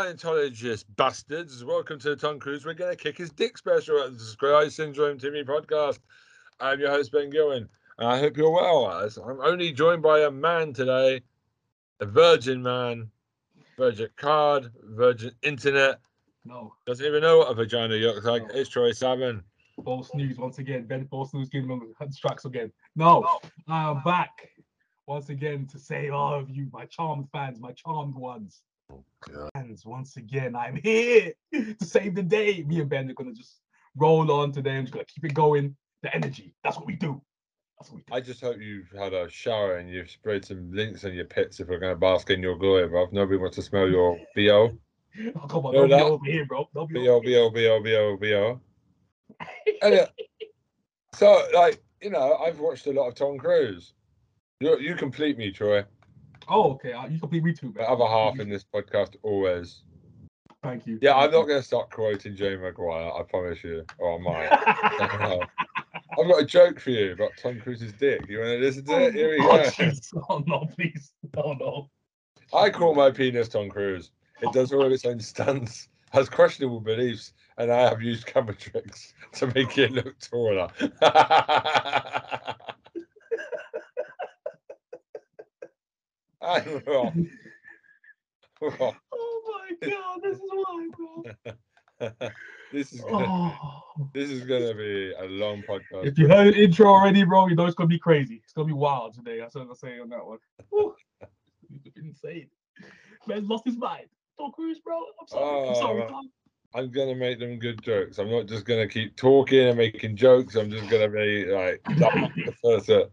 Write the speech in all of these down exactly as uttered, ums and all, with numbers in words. Scientologist bastards, welcome to the Tom Cruise We're Gonna Kick His Dick special at the Square Eye Syndrome T V podcast. I'm your host, Ben Gillen, and I hope you're well. I'm only joined by a man today, a virgin man, virgin card, virgin internet. No. Doesn't even know what a vagina looks like. No. It's Troy Salmon. False news once again. Ben, false news giving them the tracks again. No, no. I'm back once again to save all of you, my charmed fans, my charmed ones. Oh, God. Fans, once again, I'm here to save the day. Me and Ben are going to just roll on today. I'm just going to keep it going. The energy. That's what we do. That's what we do. I just hope you've had a shower and you've sprayed some links on your pits if we're going to bask in your glory, bro. Nobody wants to smell your B O. Oh, come on, don't be over here, bro. Don't be over here. B O, B O, B O, B O. So, like, you know, I've watched a lot of Tom Cruise. You, you complete me, Troy. Oh, okay. You complete me too, man. The other half in this podcast, always. Thank you. Yeah, I'm not going to start quoting Jerry Maguire, I promise you. Or I might. I've got a joke for you about Tom Cruise's dick. You want to listen to it? Here we go. Oh, no, please. No, no. I call my penis Tom Cruise. It does all of its own stunts, has questionable beliefs, and I have used camera tricks to make it look taller. I'm wrong. wrong. Oh my God, this is wild, bro. This is gonna, oh. this is gonna be a long podcast. If you heard the intro already, bro, you know it's gonna be crazy. It's gonna be wild today. That's what I'm saying on that one. It's insane. Man's lost his mind. Cruise, bro. I'm sorry. Oh, I'm sorry, Tom. I'm gonna make them good jokes. I'm not just gonna keep talking and making jokes. I'm just gonna be like, that's it.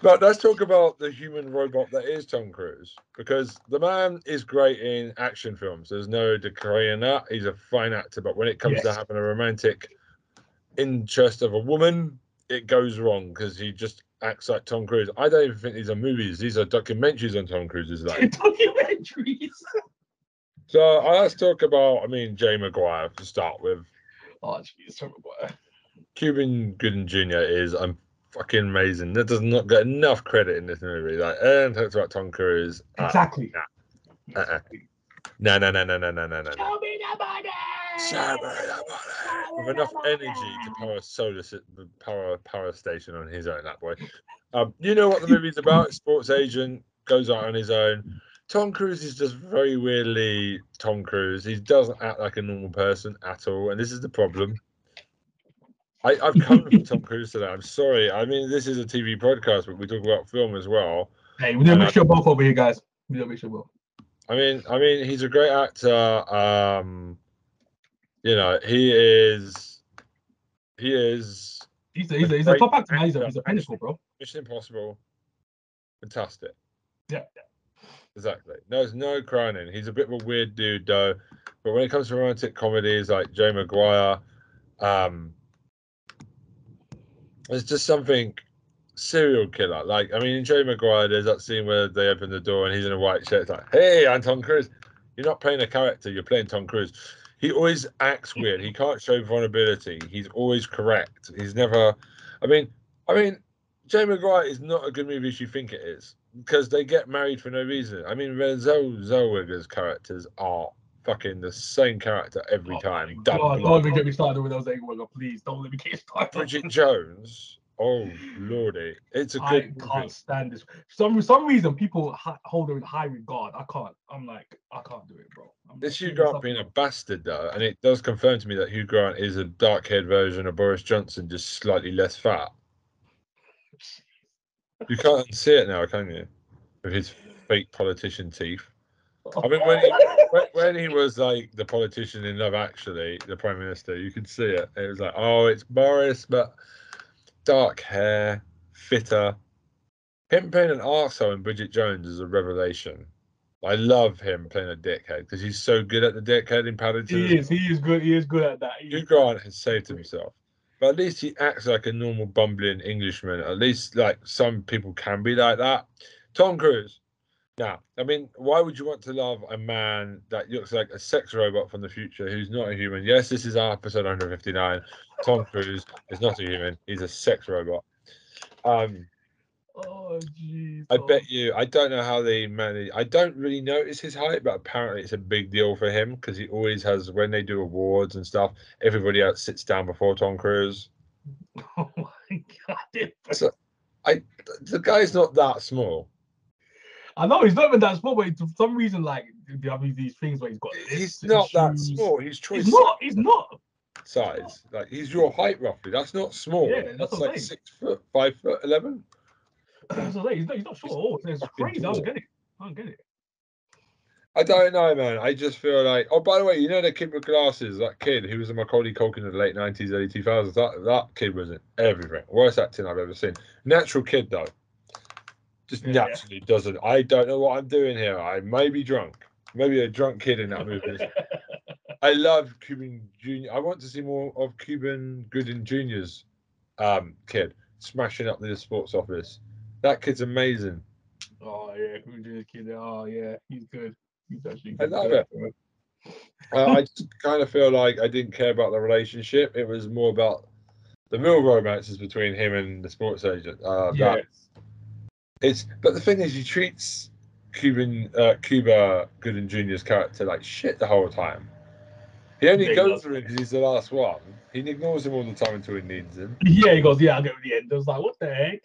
But let's talk about the human robot that is Tom Cruise, because the man is great in action films. There's no decrying that. He's a fine actor, but when it comes yes. to having a romantic interest of a woman, it goes wrong because he just acts like Tom Cruise. I don't even think these are movies. These are documentaries on Tom Cruise's life. Documentaries. So let's talk about, I mean, Jerry Maguire to start with. Oh, jeez, Jerry Maguire. Cuba Gooding Junior is um, fucking amazing. That does not get enough credit in this movie. Like, everyone talks about Tom Cruise. Uh, exactly. Nah. Exactly. Uh-uh. No, no, no, no, no, no, no, no. Show me the money. Show me the money. With enough energy to power a solar power a power station on his own, that boy. Um, you know what the movie's about. Sports agent goes out on his own. Tom Cruise is just very weirdly Tom Cruise. He doesn't act like a normal person at all, and this is the problem. I, I've come from Tom Cruise today. I'm sorry. I mean, this is a T V podcast, but we talk about film as well. Hey, we need to make sure both over here, guys. We need to make sure both. I mean, I mean, he's a great actor. Um. You know, he is, he is. He's a, he's a, he's a top actor. He's a, he's a pinnacle, bro. Mission Impossible, fantastic. Yeah, exactly. No, there's no crying. He's a bit of a weird dude, though. But when it comes to romantic comedies like Jerry Maguire, um, there's just something serial killer. Like, I mean, in Jerry Maguire, there's that scene where they open the door and he's in a white shirt. It's like, hey, I'm Tom Cruise. You're not playing a character. You're playing Tom Cruise. He always acts weird. He can't show vulnerability. He's always correct. He's never. I mean, I mean, Jerry Maguire is not a good movie as you think it is, because they get married for no reason. I mean, Renzo Zellweger's characters are fucking the same character every oh, time. God, God, don't let me get me started with those Zellweger, please. Don't let me get started. Bridget Jones. Oh lordy, it's a good. I can't movie. stand this. Some some reason people hold her in high regard. I can't. I'm like, I can't do it, bro. I'm it's Hugh Grant being a bastard though, and it does confirm to me that Hugh Grant is a dark-haired version of Boris Johnson, just slightly less fat. You can't see it now, can you? With his fake politician teeth. I mean, when he, when, when he was like the politician in Love Actually, the Prime Minister, you could see it. It was like, oh, it's Boris, but. Dark hair, fitter. Him playing an arsehole in Bridget Jones is a revelation. I love him playing a dickhead because he's so good at the dickhead in Paddington. He is. He is good. He is good at that. Hugh Grant has saved himself. But at least he acts like a normal bumbling Englishman. At least like some people can be like that. Tom Cruise. Now, I mean, why would you want to love a man that looks like a sex robot from the future who's not a human? Yes, this is our episode one fifty-nine. Tom Cruise is not a human. He's a sex robot. Um, Oh, jeez. I bet you. I don't know how they manage. I don't really notice his height, but apparently it's a big deal for him because he always has, when they do awards and stuff, everybody else sits down before Tom Cruise. Oh, my God. So, I, the guy's not that small. I know he's not even that small, but for some reason, like, these things where he's got. He's not that small. He's choice. He's not. He's not. Size. Like, he's your height roughly. That's not small. Yeah, that's, that's like six foot, five foot, eleven. That's what I'm saying. He's not, he's not short at all. It's crazy. I don't get it. I don't get it. I don't know, man. I just feel like. Oh, by the way, you know the kid with glasses, that kid who was a Macaulay Culkin in the late nineties, early two thousands. That that kid was in everything. Worst acting I've ever seen. Natural kid though. Just yeah, naturally yeah. doesn't. I don't know what I'm doing here. I may be drunk. Maybe a drunk kid in that movie. I love Cuba Junior I want to see more of Cuba Gooding Junior's um, kid smashing up the sports office. That kid's amazing. Oh yeah, Cuba Junior's kid. Oh yeah, he's good. He's actually good. I love it. uh, I just kind of feel like I didn't care about the relationship. It was more about the real romances between him and the sports agent. Uh, yes. That, It's but the thing is, he treats Cuban uh, Cuba Gooding Junior's character like shit the whole time. He only yeah, goes for him because he's the last one. He ignores him all the time until he needs him. Yeah, he goes, "Yeah, I'll go to the end." I was like, "What the heck?"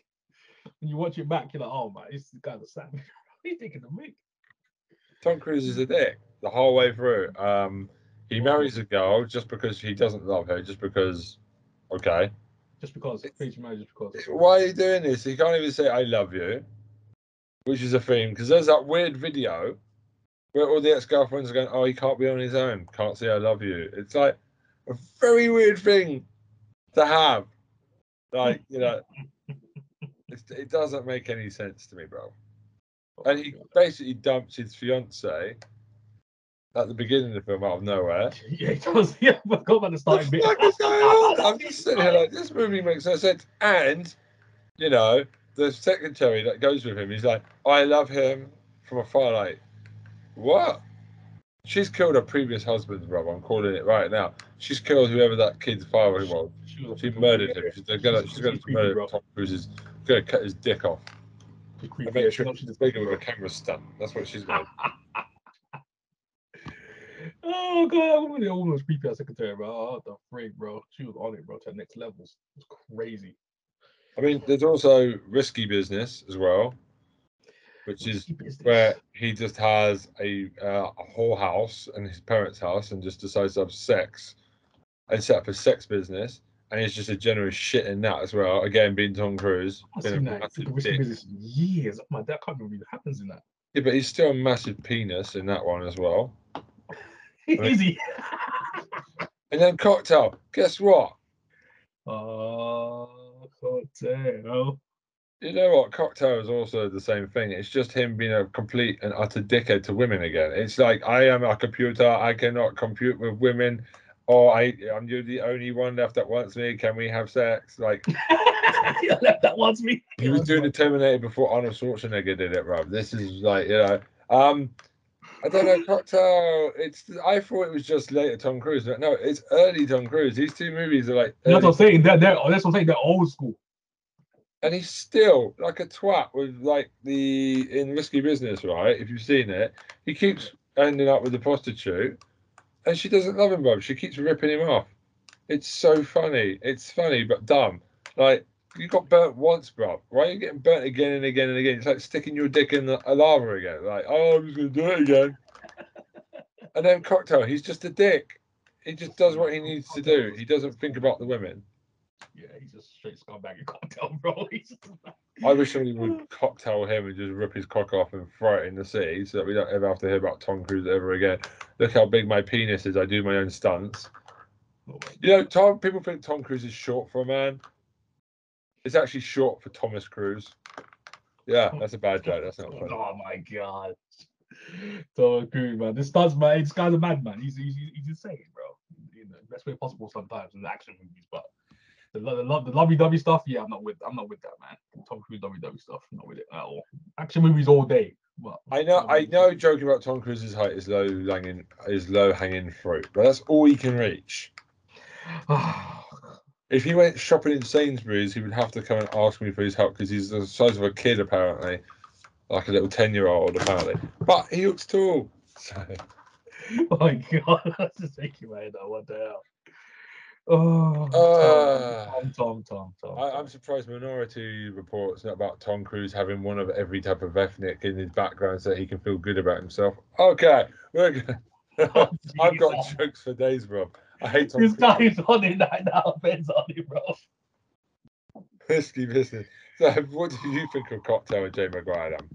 When you watch it back, you're like, "Oh man, this guy's a savage. He's taking the mic." Tom Cruise is a dick the whole way through. Um, he oh. marries a girl just because he doesn't love her, just because. Okay. Just because, just because. Why are you doing this? He can't even say "I love you," which is a theme because there's that weird video where all the ex-girlfriends are going, "Oh, he can't be on his own. Can't say I love you." It's like a very weird thing to have. Like, you know, it's, it doesn't make any sense to me, bro. And he basically dumps his fiance at the beginning of the film, out of nowhere. Yeah, it was. Yeah, I forgot about the starting bit. What the fuck is going on? I'm just sitting here like, this movie makes no sense. And, you know, the secretary that goes with him, he's like, "I love him from afar." Like, what? She's killed her previous husband, Rob. I'm calling it right now. She's killed whoever that kid's father was. She, she, she murdered him. She's, she's going to murder Tom Cruise. She's going to cut his dick off. And make sure she's bigger with a camera stunt. That's what she's going to do. Oh god, that woman, that woman was creepy as secretary, bro. Oh, the freak, bro. She was on it, bro, to the next levels. It was crazy. I mean, there's also Risky Business as well, which is where he just has a uh, a whole house and his parents' house and just decides to have sex and set up a sex business. And he's just a generous shit in that as well. Again, being Tom Cruise. I've seen that. I've seen Risky Business for years. Oh, my dad can't remember what happens in that. Yeah, but he's still a massive penis in that one as well. Easy. And then Cocktail. Guess what? Oh, Cocktail. You know what? Cocktail is also the same thing. It's just him being a complete and utter dickhead to women again. It's like, I am a computer. I cannot compute with women. Or I, I'm you're the only one left that wants me. Can we have sex? Like, you're left that wants me. He was doing the Terminator before Arnold Schwarzenegger did it, Rob. This is like, you know. Um... I don't know, Cocktail. It's I thought it was just later Tom Cruise, but no, it's early Tom Cruise. These two movies are like. That's what I'm saying. They're, they're, that's what I'm saying. They're old school. And he's still like a twat with like the in Risky Business, right? If you've seen it, he keeps ending up with the prostitute, and she doesn't love him, bro. She keeps ripping him off. It's so funny. It's funny but dumb. Like, you got burnt once, bro. Why are you getting burnt again and again and again? It's like sticking your dick in the lava again. Like, oh, I'm just going to do it again. And then Cocktail, he's just a dick. He just does what he needs to do. He doesn't think about the women. Yeah, he's just straight scumbag in Cocktail, bro. Just... I wish somebody would Cocktail him and just rip his cock off and throw it in the sea so that we don't ever have to hear about Tom Cruise ever again. Look how big my penis is. I do my own stunts. Oh, my you know, Tom, people think Tom Cruise is short for a man. It's actually short for Thomas Cruise. Yeah, that's a bad joke. That's not funny. Oh my god, Thomas Cruise, man. This guy's mad. This guy's a madman. He's he's he's insane, bro. You know, best way possible sometimes in action movies, but the the love the lovey-dovey stuff. Yeah, I'm not with. I'm not with that, man. Tom Cruise lovey-dovey stuff. I'm not with it at all. Action movies all day. Well, I know. I know. Joking about Tom Cruise's height is low hanging is low hanging fruit, but that's all he can reach. If he went shopping in Sainsbury's, he would have to come and ask me for his help because he's the size of a kid, apparently. Like a little ten-year-old, apparently. But he looks tall. So. Oh, my God. That's just taking away that one day out. Oh, uh, Tom, Tom, Tom, Tom. Tom. I, I'm surprised Minority Report's not about Tom Cruise having one of every type of ethnic in his background so that he can feel good about himself. Okay. We're gonna... oh, I've got jokes for days, Rob. I hate Tom Cruise. This guy's on it right now. Ben's on it, Rob. Risky business. So, what do you think of Cocktail and Jerry Maguire then?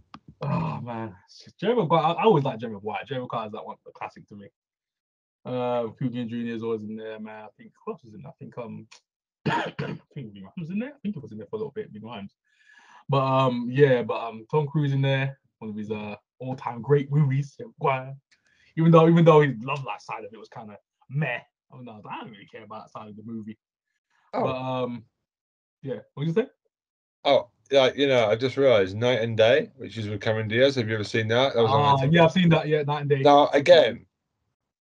Oh, man. Jerry Maguire, I always like Jerry Maguire. Jerry Maguire is that one, the classic to me. Uh, Cuba Gooding Junior is always in there, man. I think who else was in there? I think um, I think Big Rhymes was in there. I think it was in there for a little bit, Big Rhymes. But um, yeah, but um, Tom Cruise in there, one of his uh all-time great movies. Even though, even though his love life side of it was kind of meh. I mean, I was like, I don't really care about that side of the movie. Oh. But um, yeah, what did you say? Oh, yeah, you know, I just realised Night and Day, which is with Cameron Diaz. Have you ever seen that? that was uh, on yeah, I've seen that. Yeah, Night and Day. Now again.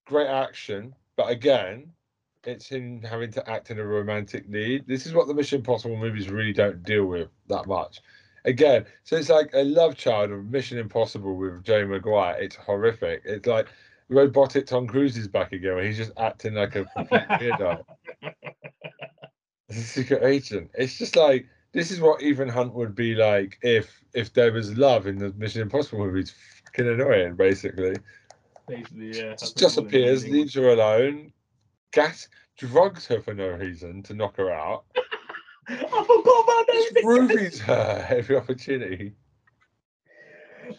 Great action, but again, it's him having to act in a romantic lead. This is what the Mission Impossible movies really don't deal with that much. Again, so it's like a love child of Mission Impossible with Jerry Maguire. It's horrific. It's like robotic Tom Cruise is back again, where he's just acting like a complete weirdo. It's a secret agent. It's just like, this is what Ethan Hunt would be like if if there was love in the Mission Impossible movies. Fucking annoying, basically. Basically, yeah. Just appears, leaves her alone, gas drugs her for no reason to knock her out. I forgot about that. Just roofies her every opportunity.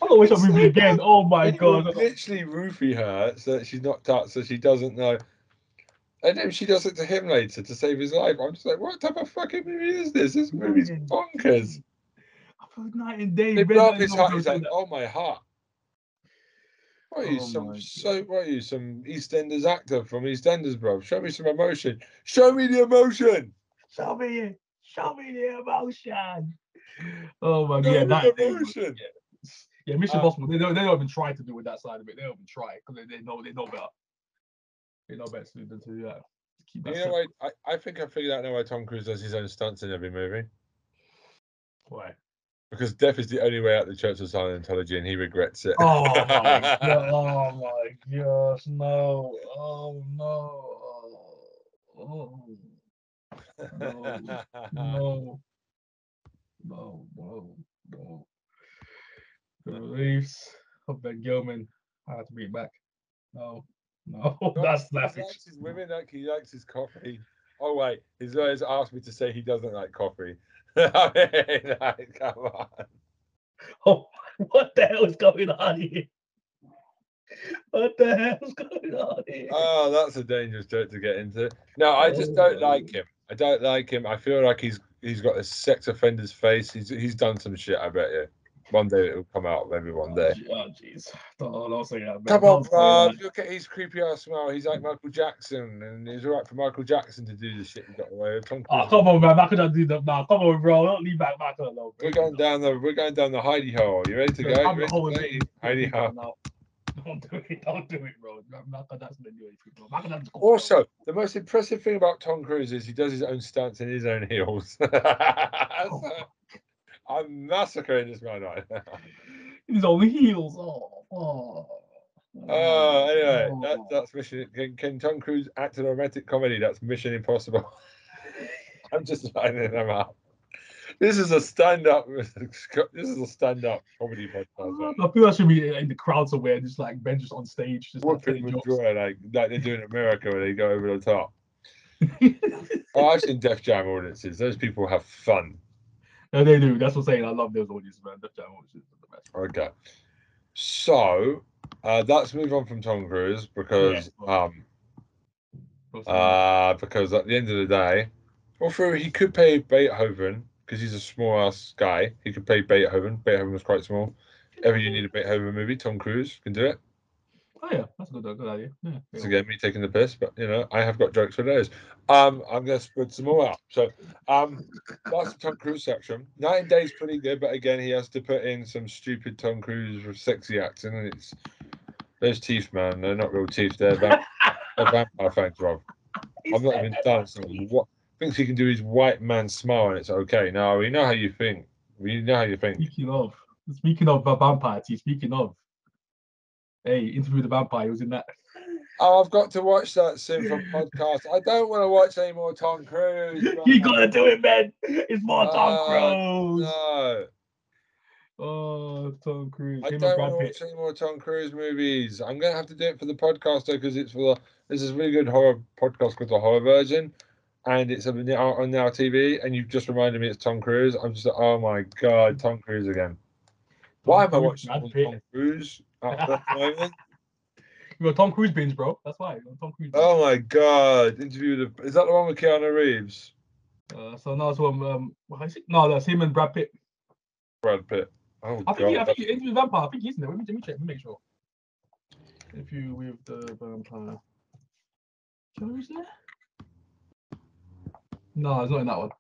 I wish I moved again. Oh my God! Literally roofie her so that she's knocked out, so she doesn't know. And then she does it to him later to save his life. I'm just like, what type of fucking movie is this? This movie's bonkers. I thought Night and Day. They blow up his heart. He's like, oh my heart. What are you, oh some so, what are you, some EastEnders actor from EastEnders, bro? Show me some emotion. Show me the emotion. Show me, show me the emotion. Oh my show God, that emotion. Yeah, yeah, Mission Impossible. Um, they don't, they don't even try to do with that side of it. They don't even try because they, they know, they know better. They know better to do that. Keep that you know, I, I think I figured out now why Tom Cruise does his own stunts in every movie. Why? Because death is the only way out the Church of Scientology, and he regrets it. Oh my, God. Oh my gosh, no! Oh no! Oh no! No! No! No! No! The beliefs of Ben Gillen. I have to bring it back. No! No! no that's that. He likes his women like he likes his coffee. Oh wait, his lawyers asked me to say he doesn't like coffee. I mean, like, come on. Oh, what the hell is going on here? What the hell is going on here? Oh, that's a dangerous joke to get into. No, I just don't like him. I don't like him. I feel like he's he's got a sex offender's face. He's he's done some shit, I bet you. One day it'll come out, maybe one day. Oh, jeez. Oh, don't say that. Man. Come on, bruv. Look at his creepy-ass smile. He's like Michael Jackson, and it's all right for Michael Jackson to do the shit he got away with. Tom Cruise. Oh, come on, man. Michael Jackson did that now. Come on, bro. Don't leave back Michael alone. We're going down the We're going down the hidey hole. You ready to go? I'm ready to play? Hidey hole. No. Don't do it. Don't do it, bro. Michael Jackson didn't do anything, bro. Michael Jackson. Also, the most impressive thing about Tom Cruise is he does his own stunts in his own heels. Oh. I'm massacring this man right now. He's on the heels. Oh, oh. Oh, oh anyway, oh. That, that's Mission. Can, can Tom Cruise act in a romantic comedy? That's Mission Impossible. I'm just lining them up. This is a stand-up. This is a stand-up comedy podcast. I feel I should be in the crowd somewhere, just like Ben, just on stage, just like, joy, like like they're doing in America where they go over the top. Oh, I've seen Def Jam audiences. Those people have fun. No, they do. That's what I'm saying. I love those audiences, man. Def Jam audiences are the best. Okay. So, uh, let's move on from Tom Cruise because, yeah. um, uh, because at the end of the day, although he could play Beethoven because he's a small-ass guy. He could play Beethoven. Beethoven was quite small. Ever you need a Beethoven movie, Tom Cruise can do it. Oh, yeah. That's a good, good idea. Yeah. It's again me taking the piss, but, you know, I have got jokes for those. Um, I'm going to spread some more out. So, um, that's the Tom Cruise section. Night and Day is pretty good, but again, he has to put in some stupid Tom Cruise sexy acting, and it's those teeth, man. They're not real teeth. They're, vamp- they're vampire fangs, Rob. I'm not even dancing. What? thinks he can do his white man smile and it's okay. No, we know how you think. We know how you think. Speaking of, speaking of vampires, speaking of, hey, Interview with the Vampire, was in that. Oh, I've got to watch that soon for podcast. I don't want to watch any more Tom Cruise. You got to do it, man. It's more uh, Tom Cruise. No. Oh, Tom Cruise. I Him don't want to watch any more Tom Cruise movies. I'm going to have to do it for the podcast, though, because it's for the, this is a really good horror podcast called The Horror Version, and it's on Now T V, and you've just reminded me it's Tom Cruise. I'm just like, oh, my God, Tom Cruise again. Tom why Cruise, am I watching all Tom Cruise at that moment? You're Tom Cruise bins, bro. That's why. Tom Cruise. Oh, my God. Interview the... Is that the one with Keanu Reeves? Uh, so, no, it's one... Um, is it? No, that's him and Brad Pitt. Brad Pitt. Oh, I think, God. He, I think you Interview the Vampire. I think he's in there. Let me, let me check. Let me make sure. Interview with the Vampire. Keanu Reeves in there? No, it's not in that one.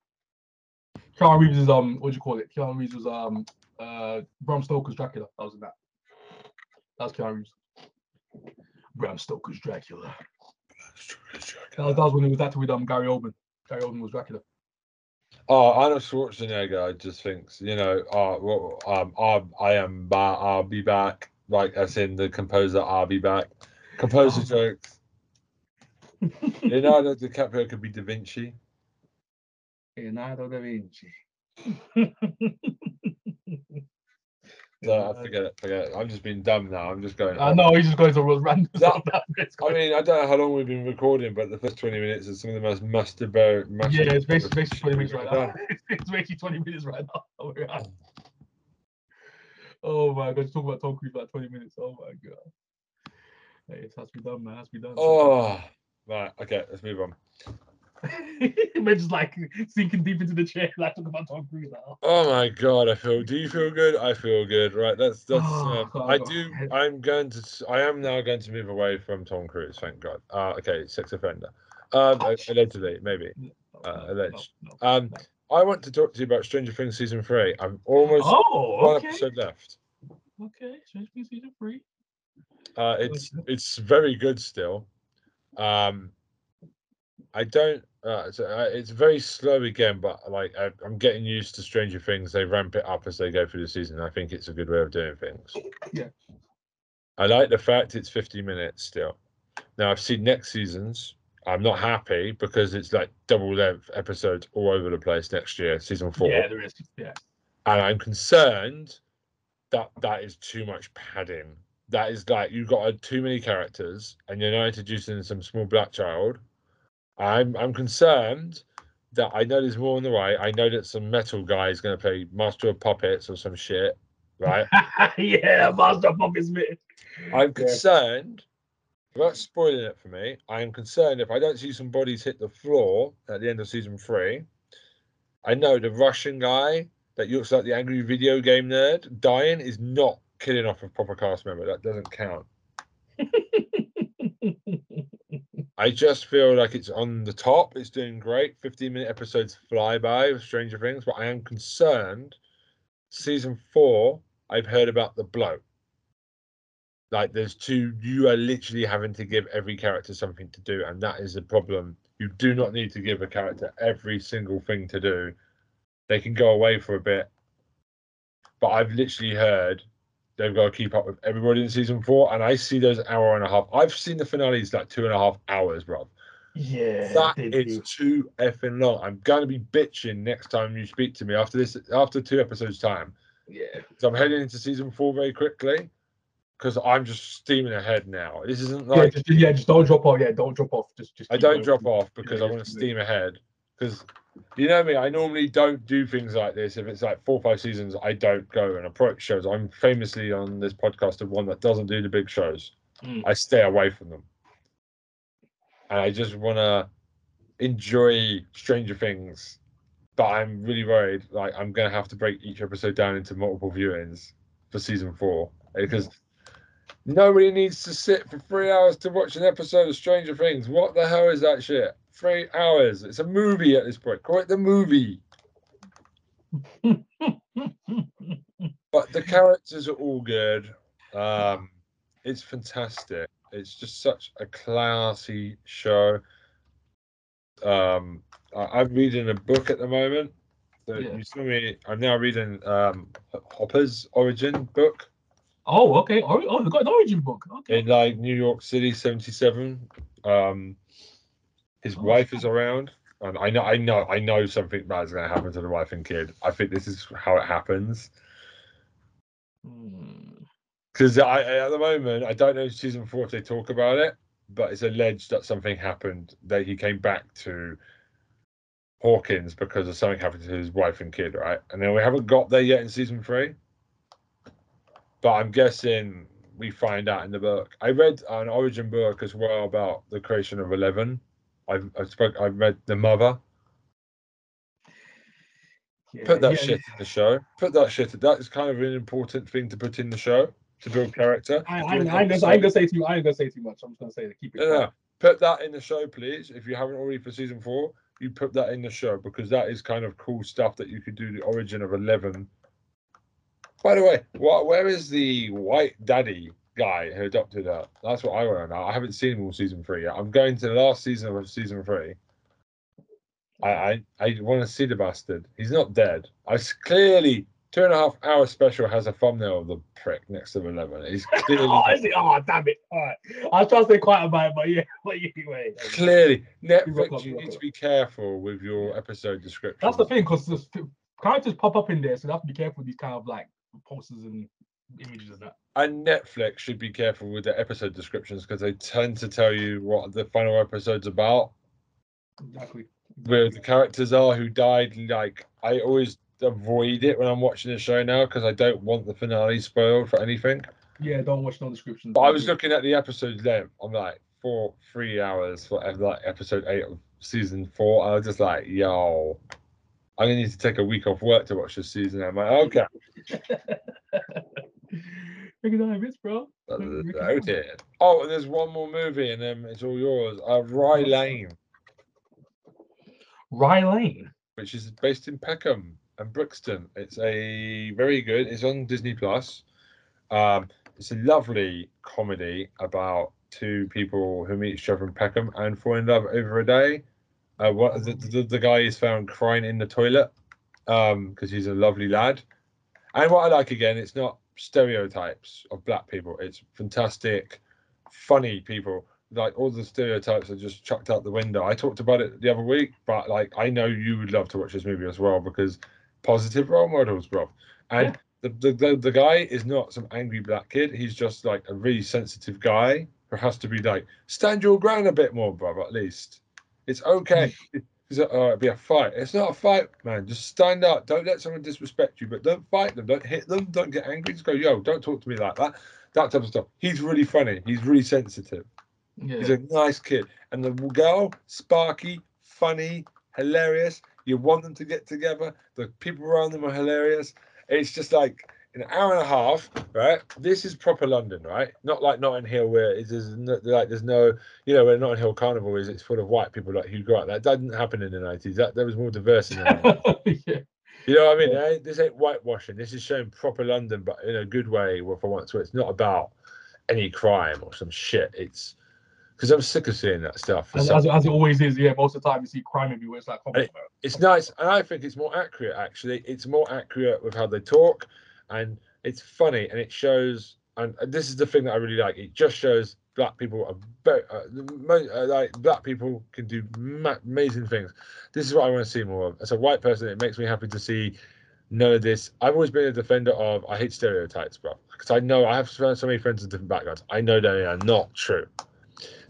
Keanu Reeves is... um. What do you call it? Keanu Reeves was... um. Uh, Bram Stoker's Dracula. That was in that. That was Keanu Reeves. Bram Stoker's Dracula. Dracula. That was when he was acting with um, Gary Oldman. Gary Oldman was Dracula. Oh, Arnold Schwarzenegger just thinks, you know, uh, well, um, I'll, I am back, I'll be back. Like, as in the composer, I'll be back. Composer jokes. Leonardo DiCaprio could be Da Vinci. Leonardo Da Vinci. No, I forget it, forget it. I'm just being dumb now. I'm just going. I uh, know, he's just going to random stuff. I mean, I don't know how long we've been recording, but the first twenty minutes is some of the most masturbate. Yeah, yeah, it's basically, basically twenty minutes right now. It's basically twenty minutes right now. Oh my God, just talking about Tom Cruise for like twenty minutes. Oh my God. Hey, it has to be done, man. It has to be done. Oh, right. Okay, let's move on. We're just like sinking deep into the chair, like talking about Tom Cruise now. Oh my God, I feel. Do you feel good? I feel good. Right, that's that's. Oh, uh, I do. I'm going to. I am now going to move away from Tom Cruise. Thank God. Uh, okay, sex offender. Um, oh, allegedly, maybe. Uh, alleged. No, no, no, um, no. I want to talk to you about Stranger Things season three. I'm almost oh, one okay. episode left. Okay, Stranger Things season three. Uh, it's it's very good still. Um. I don't. Uh, it's, uh, it's very slow again, but like I, I'm getting used to Stranger Things. They ramp it up as they go through the season. I think it's a good way of doing things. Yeah. I like the fact it's fifty minutes still. Now I've seen next seasons. I'm not happy because it's like double length episodes all over the place next year, season four. Yeah, there is. Yeah. And I'm concerned that that is too much padding. That is like you've got uh, too many characters, and you're now introducing some small black child. I'm I'm concerned that I know there's more on the way. I know that some metal guy is going to play Master of Puppets or some shit, right? Yeah, Master of Puppets. Man. I'm concerned, yeah. Without spoiling it for me, I am concerned if I don't see some bodies hit the floor at the end of season three. I know the Russian guy that looks like the angry video game nerd dying is not killing off a proper cast member. That doesn't count. I just feel like it's on the top. It's doing great. fifteen-minute episodes fly by with Stranger Things, but I am concerned. Season four, I've heard about the bloat. Like, there's two... You are literally having to give every character something to do, and that is a problem. You do not need to give a character every single thing to do. They can go away for a bit. But I've literally heard... They've got to keep up with everybody in season four. And I see those hour and a half. I've seen the finales like two and a half hours, bro. Yeah. That is too effing long. I'm going to be bitching next time you speak to me after this, after two episodes time. Yeah. So I'm heading into season four very quickly because I'm just steaming ahead now. This isn't like... Yeah, just, yeah, just don't drop off. Yeah, don't drop off. Just, just I don't drop off because I want to steam ahead because... You know me, I normally don't do things like this. If it's like four or five seasons, I don't go and approach shows. I'm famously on this podcast of one that doesn't do the big shows. Mm. I stay away from them. And I just want to enjoy Stranger Things. But I'm really worried. Like, I'm going to have to break each episode down into multiple viewings for season four. Because nobody needs to sit for three hours to watch an episode of Stranger Things. What the hell is that shit? Three hours. It's a movie at this point. Call it the movie. But the characters are all good. Um, it's fantastic. It's just such a classy show. um, I, I'm reading a book at the moment. So yeah. You saw me. I'm now reading um, Hopper's origin book. Oh, okay. Oh, oh, they've got an origin book. Okay. In like New York City, seventy-seven. Um, his oh, wife God. is around, and I know, I know, I know something bad's going to happen to the wife and kid. I think this is how it happens. Because I, at the moment, I don't know in season four if they talk about it, but it's alleged that something happened, that he came back to Hawkins because of something happened to his wife and kid, right? And then we haven't got there yet in season three. But I'm guessing we find out in the book. I read an origin book as well about the creation of Eleven. I've I've, spoke, I've read The Mother. Yeah, put that yeah. shit in the show. Put that shit. That is kind of an important thing to put in the show to build character. I, I, I'm, I'm, gonna, I'm gonna say too. I'm gonna say too much. I'm just gonna say to keep it. Yeah, no, put that in the show, please. If you haven't already for season four, you put that in the show because that is kind of cool stuff that you could do. The origin of Eleven. By the way, what, where is the white daddy guy who adopted her? That's what I want to know. I haven't seen him all season three yet. I'm going to the last season of season three. I I, I want to see the bastard. He's not dead. I clearly two and a half hour special has a thumbnail of the prick next to Eleven. He's clearly. oh, is he? oh, damn it! All right, I was trying to say quite about it, but yeah, but anyway. Clearly, Netflix, you need to be careful with your episode description. That's the thing, because characters pop up in there, so you have to be careful with these kind of like. Posters and images of that. And Netflix should be careful with their episode descriptions because they tend to tell you what the final episode's about. Exactly. Where the characters are who died. Like, I always avoid it when I'm watching the show now because I don't want the finale spoiled for anything. Yeah, don't watch no descriptions. But I was looking at the episodes then. I'm like, four, three hours for like episode eight of season four. And I was just like, yo. I'm going to need to take a week off work to watch this season. I'm like, okay. Recognize, bro. Noted. Oh, and there's one more movie, and then um, it's all yours. Uh, Rye Lane. Rye Lane? Which is based in Peckham and Brixton. It's a very good, it's on Disney Plus. Um, it's a lovely comedy about two people who meet each other in Peckham and fall in love over a day. Uh, what the, the the guy is found crying in the toilet um because he's a lovely lad, and what I like again, it's not stereotypes of black people, it's fantastic funny people. Like all the stereotypes are just chucked out the window. I talked about it the other week, but like I know you would love to watch this movie as well because positive role models, bro. And yeah. the, the, the the guy is not some angry black kid, he's just like a really sensitive guy who has to be like, stand your ground a bit more, brother, at least. It's okay. It's like, oh, it'll be a fight. It's not a fight, man. Just stand up. Don't let someone disrespect you, but don't fight them. Don't hit them. Don't get angry. Just go, yo, don't talk to me like that. That type of stuff. He's really funny. He's really sensitive. Yeah. He's a nice kid. And the girl, sparky, funny, hilarious. You want them to get together. The people around them are hilarious. It's just like an hour and a half, right? This is proper London, right? Not like Notting Hill where it's no, like there's no, you know, where Notting Hill Carnival is, it's full of white people like Hugh Grant. That didn't happen in the nineties. That there was more diversity. yeah. You know what I mean? Yeah. Eh? This ain't whitewashing. This is showing proper London, but in a good way for once. Where it's not about any crime or some shit. It's because I'm sick of seeing that stuff. As, as, as it always is, yeah. Most of the time you see crime everywhere. It's like it, it's nice, and I think it's more accurate. Actually, it's more accurate with how they talk. And it's funny, and it shows. And this is the thing that I really like. It just shows black people are very, uh, like black people can do ma- amazing things. This is what I want to see more of. As a white person, it makes me happy to see none of this. I've always been a defender of. I hate stereotypes, bro, because I know I have so many friends with different backgrounds. I know they are not true.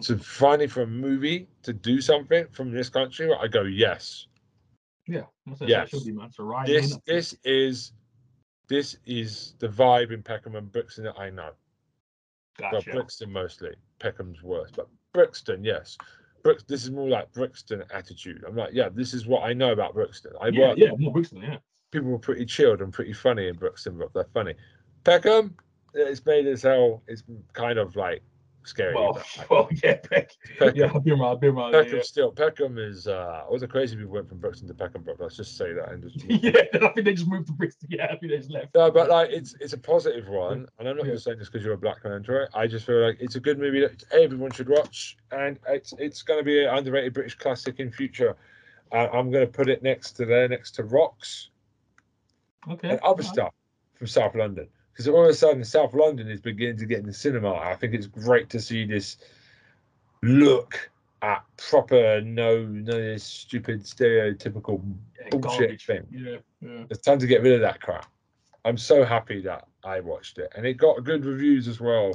So finally, for a movie to do something from this country, I go yes. Yeah. Yes. This this is. This is the vibe in Peckham and Brixton that I know. Gotcha. Well, Brixton mostly. Peckham's worse, but Brixton, yes. Brix. This is more like Brixton attitude. I'm like, yeah, this is what I know about Brixton. I yeah, work. Yeah, more Brixton. Yeah. People were pretty chilled and pretty funny in Brixton, but they're funny. Peckham, it's made as hell. It's kind of like scary. Well, well yeah, Peck. Peckham. Yeah, beer mile, beer mile. Peckham yeah. still. Peckham is, uh, all the crazy people went from Brixton to Peckham, but let's just say that. And just yeah, I think they just moved to Brixton. Yeah, I think they just left. No, but like, it's it's a positive one. And I'm not yeah. just saying this because you're a black man, and enjoy it. I just feel like it's a good movie that everyone should watch. And it's it's going to be an underrated British classic in future. Uh, I'm going to put it next to there, next to Rocks. Okay. And other right. stuff from South London. Because all of a sudden, South London is beginning to get in the cinema. I think it's great to see this look at proper, no, no stupid, stereotypical yeah, bullshit garbage. thing. Yeah, yeah. It's time to get rid of that crap. I'm so happy that I watched it. And it got good reviews as well.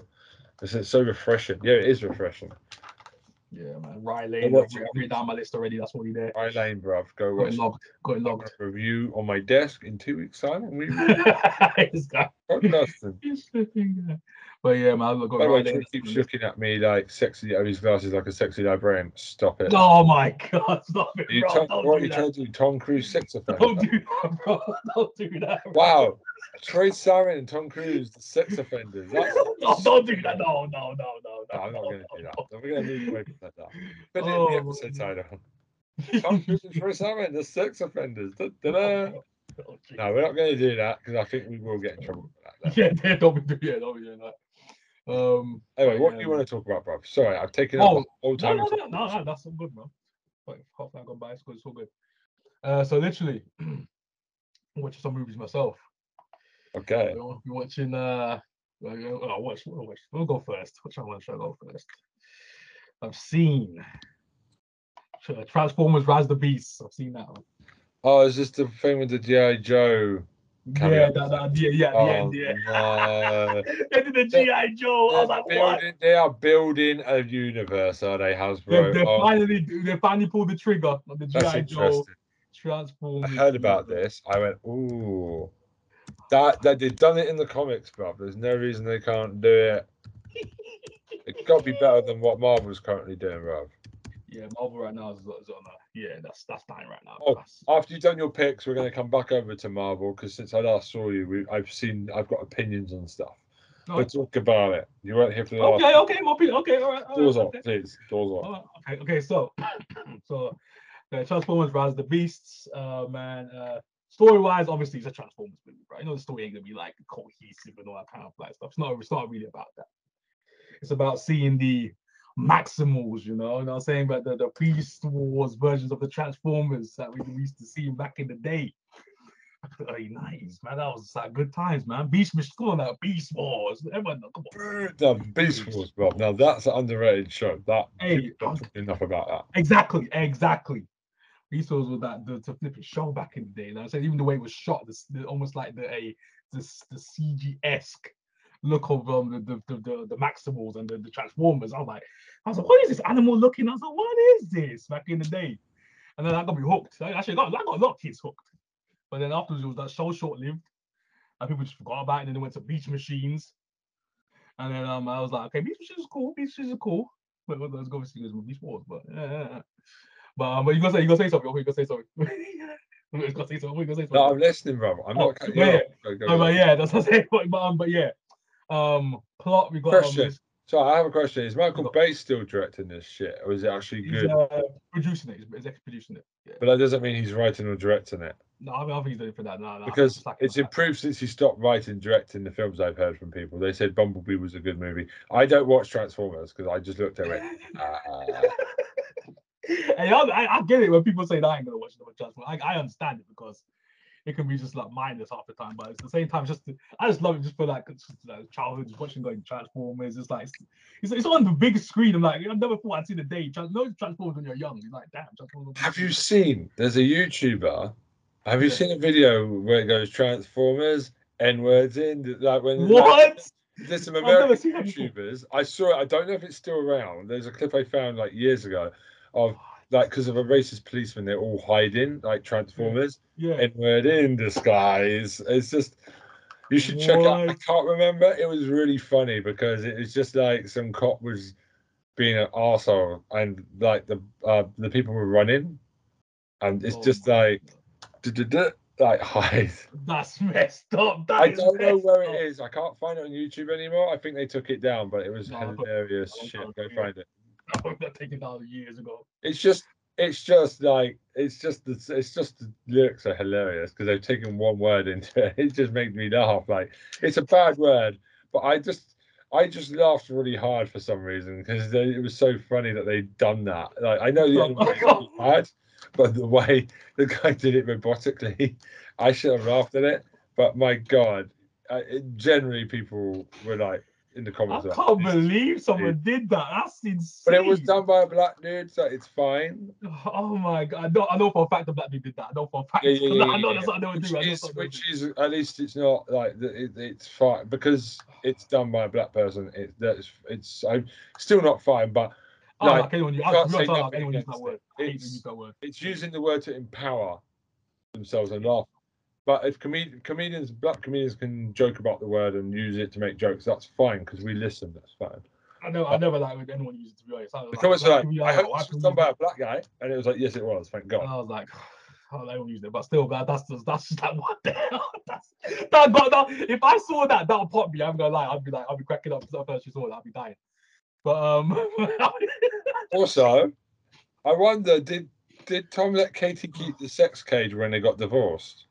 It's so refreshing. Yeah, it is refreshing. Yeah, man. Rye Lane. I've written down my list already. That's already there. Rye Lane, bruv. Go watch. Got it logged. Got it logged. Review on my desk in two weeks' time. We... it's that. It's but yeah, man. I've got By Rye Lane. He keeps looking at me like sexy out of his glasses like a sexy librarian. Stop it. Oh my God. Stop it, you bro. Tom, what do you trying to do? Tom Cruise sex offender. Don't do that, bro. Don't do that. Bro. Wow. Troy Salmon and Tom Cruise, the sex offenders. No, don't do that. No, no, no, no. No, I'm not no, going to no, do that. No. We're going to move away from that now. Put oh, it in the episode title. Tom Cruise and Troy Salmon, the sex offenders. Da, da, da. Oh, no, we're not going to do that because I think we will get in trouble for that. Yeah, yeah, don't be doing yeah, that. Um, anyway, what yeah, do you man. want to talk about, bruv? Sorry, I've taken oh, up all time. No, no, no, no, that's all good, man. Hopefully I got by. It's good. It's all good. Uh, so literally, watching some movies myself. Okay. We're watching. Uh, we'll watch. We'll watch. We'll go first. Which one should I go first? I've seen Transformers: Rise of the Beasts. I've seen that one. Oh, is this the thing with the G I. Joe? Yeah, that, that, yeah, yeah, oh, end, yeah, yeah. They did the G I. Joe. I was like, building, what? They are building a universe, are they, Hasbro? They, they oh. finally, they finally pulled the trigger on the G I. Joe Transformers. I heard about this. I went, ooh. That, that they've done it in the comics, bro. There's no reason they can't do it. It's got to be better than what Marvel's currently doing, bro. Yeah, Marvel right now is, is on that. Yeah, that's that's dying right now. Oh, after you've done your picks, we're going to come back over to Marvel because since I last saw you, we, I've seen I've got opinions on stuff. But right. talk about it. You weren't here for the okay, last. Okay, okay, my opinion. Okay, all right. All Doors right, off, okay. please. Doors off. Right, okay, okay. So, so uh, Transformers: Rise of the Beasts, uh, man. Uh, Story-wise, obviously, it's a Transformers movie, right? You know the story ain't gonna be like cohesive and all that kind of like stuff. It's not, it's not really about that. It's about seeing the Maximals, you know, you know what I'm saying? But the, the Beast Wars versions of the Transformers that we used to see back in the day. Early nineties, man. That was like good times, man. Beast, we're still on that Beast Wars. Everyone, come on. The Beast Wars, bro. Now that's an underrated show. That hey, enough about that. Exactly, exactly. Beast Wars was that the, the flipping show back in the day. You know, so even the way it was shot, this the, almost like the a this the C G-esque look of um the the the, the, the Maximals and the, the Transformers. I was like, I was like, what is this animal looking? I was like, what is this? Back in the day, and then I got me hooked. I actually got I got a lot of kids hooked, but then afterwards it was that show short-lived, and people just forgot about it. And then they went to Beach Machines, and then um I was like, okay, Beach Machines is cool. Beach Machines is cool. But let's go see this Beast Wars, but. Uh, But, um, but you gotta say you gotta say something. You gotta say something. You gotta say something. You gotta say something. No, I'm listening, brother. I'm oh, not. But yeah, go, go, go. No, but yeah, that's what I say. But, um, but yeah, um, plot. We got. Question. Um, so I have a question. Is Michael got... Bay still directing this shit, or is it actually good? He's, uh, producing it. He's, he's ex-producing it. Yeah. But that doesn't mean he's writing or directing it. No, I, mean, I think he's doing it for that. No, no. Because it's improved that. since he stopped writing, directing the films I've heard from people. They said Bumblebee was a good movie. I don't watch Transformers because I just looked at it. uh, Hey, I, I get it when people say that I ain't gonna watch no Transformers. I, I understand it because it can be just like mindless half the time, but at the same time, just I just love it just for like, just, like childhood, just watching going Transformers. It's like it's, it's on the big screen. I'm like, I never thought I'd see the day. No Transformers when you're young. You're like, damn. Transformers. Have you seen? There's a YouTuber. Have you yeah. seen a video where it goes Transformers N words in like when what? Like, there's some American YouTubers. I saw it. I don't know if it's still around. There's a clip I found like years ago. Of like, because of a racist policeman, they're all hiding like Transformers. Yeah. And we're in disguise. It's just you should check what? out. I can't remember. It was really funny because it was just like some cop was being an arsehole and like the uh, the people were running, and it's oh just like duh, duh, duh, Like, highs. That's messed up. That I don't know where up. It is. I can't find it on YouTube anymore. I think they took it down, but it was no, hilarious no, shit. No, Go no, find it. I hope that taken down years ago. It's just, it's just like, it's just, the, it's just the lyrics are hilarious because they've taken one word into it. It just made me laugh. Like, it's a bad word, but I just, I just laughed really hard for some reason because it was so funny that they'd done that. Like, I know the other oh was bad, but the way the guy did it robotically, I should have laughed at it. But my God, I, it, generally people were like in the comments. I can't like, believe someone did that. That's insane. But it was done by a black dude, so it's fine. Oh my God, I know, I know for a fact a black dude did that. I know for a fact. Yeah, yeah, yeah, I know yeah. that's what they would do. Is, which is at least it's not like it, it's fine because it's done by a black person. It, that's it's I'm still not fine, but. Like, oh, you. I can't say nothing anyone use that word. I hate use that word. It's using the word to empower themselves and laugh. But if comed comedians, black comedians can joke about the word and use it to make jokes, that's fine because we listen. That's fine. I know. But I never like anyone use it to be honest. I, the like, comments like, like, I hope this was done by a black guy, and it was like, yes, it was. Thank God. And I was like, oh, they all use it, but still, man, that's just that's just like what the hell. That's that, that, that, if I saw that, that would pop me. I'm gonna lie. I'd be like, I'd be cracking up. Because first you saw that, I'd be dying. But um also I wonder did did Tom let Katie keep the sex cage when they got divorced?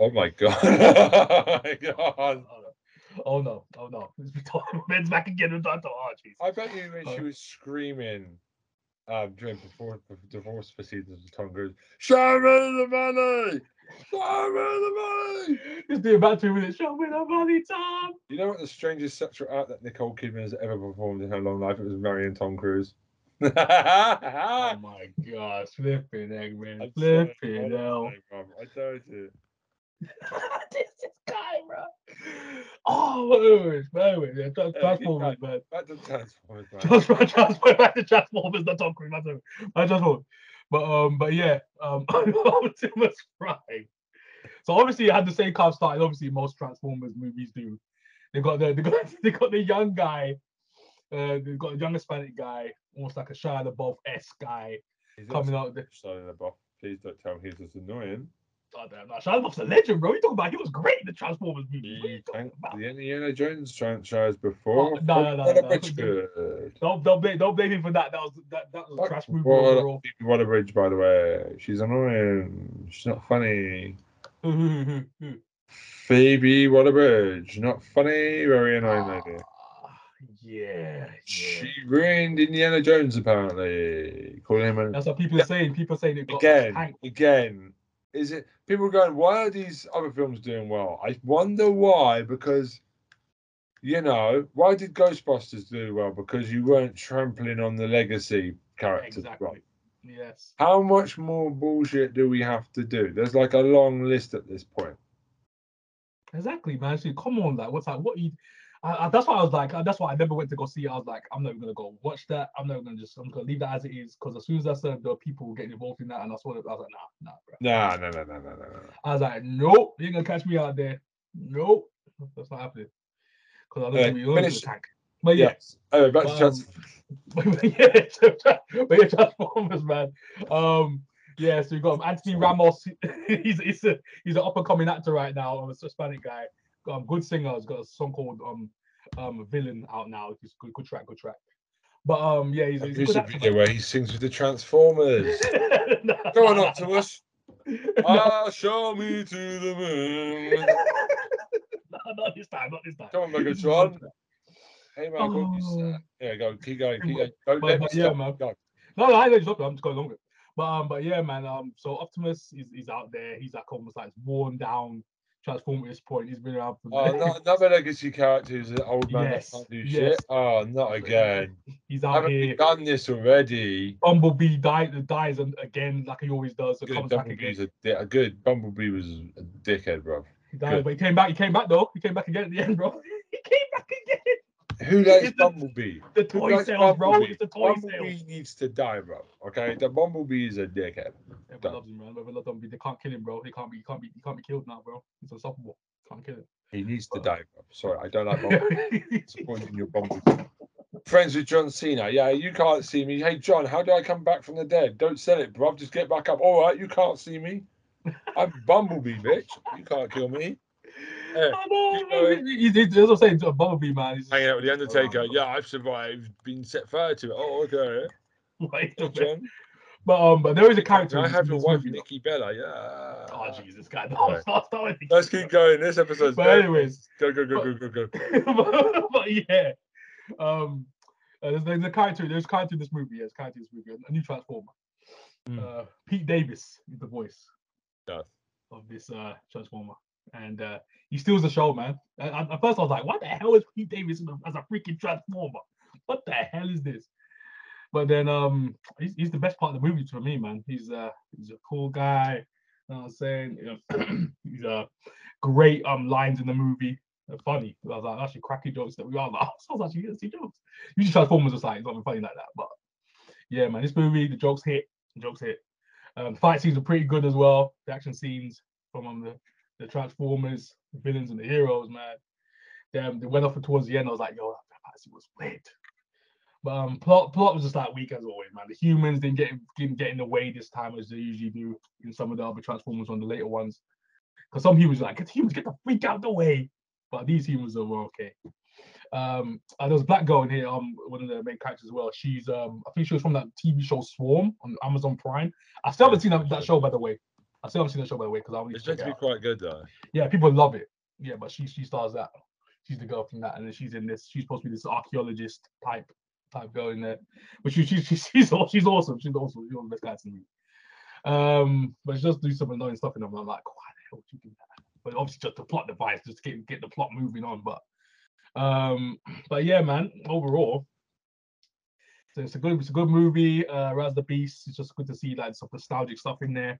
Oh my God. Oh, my God. Oh no, oh no. Ben's back again with Doctor Archie. I bet you when she was screaming um during before divorce proceedings with Tom Cruise, show me the money! Show me the money! Just do about two minutes, show me the money, Tom! You know what the strangest sexual act that Nicole Kidman has ever performed in her long life? It was marrying Tom Cruise. Oh my God, flipping egg, man. I'm flipping hell. I told you. This is guy, bro. Oh, anyway, yeah, trans Transformers, man. Back to Transformers, man. Transformers, Transformers, back to Transformers, not Tom Cruise, I just thought. But um, but yeah, um, too much fry. So obviously, it had the same cast started. Obviously, most Transformers movies do. They got the they got they got the young guy, uh, they got a young Hispanic guy, almost like a Shia LaBeouf-esque guy he's coming out. The... Shia LaBeouf, please don't tell me he's just annoying. God damn, no, Shia LaBeouf's a legend, bro. You talking about he was great in the Transformers movie. The Indiana Jones franchise before. Oh, no, no, no, no, no. Don't don't blame don't blame him for that. That was that that was a trash movie overall. Water Bridge, by the way. She's annoying. She's not funny. Phoebe Waterbridge, not funny. Very annoying uh, lady. Yeah, yeah. She ruined Indiana Jones apparently. Calling him. An... That's what people are saying. People are saying it got again, tanked. again. Is it people are going, why are these other films doing well? I wonder why, because, you know, why did Ghostbusters do well? Because you weren't trampling on the legacy characters, exactly. Right? Yes. How much more bullshit do we have to do? There's like a long list at this point. Exactly, man. So come on, like, what's like, what you. I, I, that's why I was like, that's why I never went to go see it. I was like, I'm not even gonna go watch that. I'm not gonna just, I'm gonna leave that as it is. Because as soon as I said there were people getting involved in that, and I saw it, I was like, nah, nah, bro. Nah, no, no, no, no, no, no. I was like, nope, you ain't gonna catch me out there. Nope, that's not happening. Because I don't think we own the tank. But yeah, yes. Oh, back to um, but yeah, but yeah, Transformers, man. Um, yeah, so we got Anthony Ramos. he's he's a he's an up and coming actor right now. I'm a Hispanic guy. Um, good singer, has got a song called um, um, Villain out now. It's good, good track, good track. But um, yeah, he's, he's a good actor. There's a video where he sings with the Transformers. No. Go on up to us. No. Ah, show me to the moon. No, not this time, not this time. Come on, Megatron. Hey, man, oh. you, uh, yeah, go, keep going, keep going. Don't but, let but, me yeah, stop. Man. Go. No, no, I let you stop. I'm just going longer. But um, but yeah, man. Um, so Optimus is is out there. He's like almost like worn down. Transform at this point, he's been around for oh, not, another legacy character who's an old man yes, that can't do yes. shit. Oh, not again. He's out Haven't here. Haven't done this already. Bumblebee died, dies again, like he always does. So good, comes back again. A, a good Bumblebee was a dickhead, bro. He died, good. But he came back. He came back though. He came back again at the end, bro. He came back again. Who likes Bumblebee? The, the toy sales, bro. It's the toy sales. Bumblebee sale. needs to die, bro. Okay, the Bumblebee is a dickhead. Everyone loves him, man. Everyone loves Bumblebee. They can't kill him, bro. They can't be. He can't be. He can't be killed now, bro. It's unstoppable. Can't kill him. He needs but, to die, bro. Sorry, I don't like Bumblebee. Disappointing your Bumblebee. Friends with John Cena. Yeah, you can't see me. Hey, John, how do I come back from the dead? Don't sell it, bro. Just get back up. All right, you can't see me. I'm Bumblebee, bitch. You can't kill me. Hey, I know. You know it, you, you, that's what I'm saying to a Bumblebee, man. Just, hanging out with the Undertaker. Oh, yeah, I've survived. Been set fire to it. Oh, okay. Wait a minute. But um, but there is a character. I have your wife, Nikki Bella. Yeah. Oh Jesus, God! No, stop, stop. Let's keep going. This episode's. But dead. Anyways, go go go but, go go go. But, but yeah, um, uh, there's, there's a character. There's a character in this movie. There's a character in this movie. A new Transformer. Mm. Uh, Pete Davis is the voice. Yeah. Of this uh Transformer, and uh, he steals the show, man. At, at first, I was like, "What the hell is Pete Davis as a freaking Transformer? What the hell is this?" But then um, he's, he's the best part of the movie for me, man. He's uh, he's a cool guy. You know what I'm saying? You know, he's uh, great um lines in the movie. They're funny. I was like, actually cracking jokes that we all like. I was actually see jokes. Usually Transformers was like it's not funny like that. But yeah, man, this movie the jokes hit. The jokes hit. Um, the fight scenes are pretty good as well. The action scenes from um, the the Transformers, the villains and the heroes, man. Then they went off towards the end. I was like, yo, that fight scene was weird. But um, plot plot was just like weak as always, man. The humans didn't get didn't get in the way this time as they usually do in some of the other Transformers on the later ones. Because some humans were like, get the humans, get the freak out of the way. But these humans are okay. Um, and there was a black girl in here, um, one of the main characters as well. She's um, I think she was from that T V show Swarm on Amazon Prime. I still haven't seen that, that show by the way. I still haven't seen that show by the way because I only. It's meant to be quite good though. Yeah, people love it. Yeah, but she she stars that. She's the girl from that, and then she's in this. She's supposed to be this archaeologist type. Type girl in there, but she, she, she, she's she's awesome. She's awesome. She's one of the best guys in me. Um, but she does do some annoying stuff, and I'm like, why the hell would you do that? But obviously, just the plot device, just to get get the plot moving on. But, um, but yeah, man. Overall, so it's a good it's a good movie. Uh, Rise of the Beasts. It's just good to see like some nostalgic stuff in there.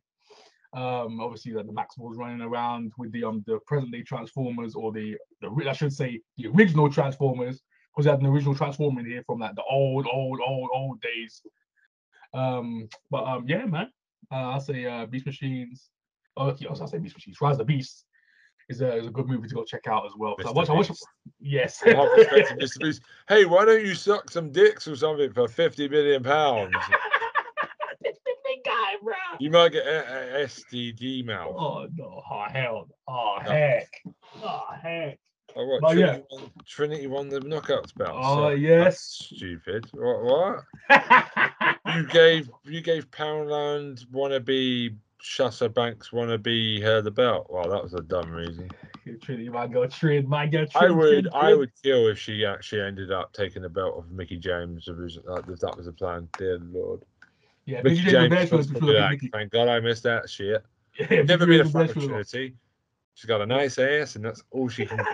Um, obviously, like the Maximals running around with the um the present day Transformers, or the the I should say the original Transformers. Because they had an original Transformer in here from like the old, old, old, old days. Um, but um, yeah, man, uh, I'll say uh, Beast Machines. Oh, okay, I'll say Beast Machines. Rise of the Beast is a, is a good movie to go check out as well. I watch, I watch, yes. Mister Beast. Hey, why don't you suck some dicks or something for fifty million pounds? This big guy, bro. You might get a, a S T D mouth. Oh, no. Oh, hell. Oh, no. Heck. Oh, heck. Oh, what, but Trinity, yeah. won, Trinity won the knockouts bout. Oh, so yes. That's stupid. What? What? you gave you gave Poundland wannabe Shassa Banks wannabe her the belt. Wow, that was a dumb reason. Trinity might go Trin, might go Trin. I would Trin, I Trin. would kill if she actually ended up taking the belt of Mickey James. If, was, uh, if that was the plan, dear Lord. Yeah, Mickey James. James was like, Mickey. Thank God I missed that shit. Yeah, never been a fan of Trinity. She's got a nice ass, and that's all she can do.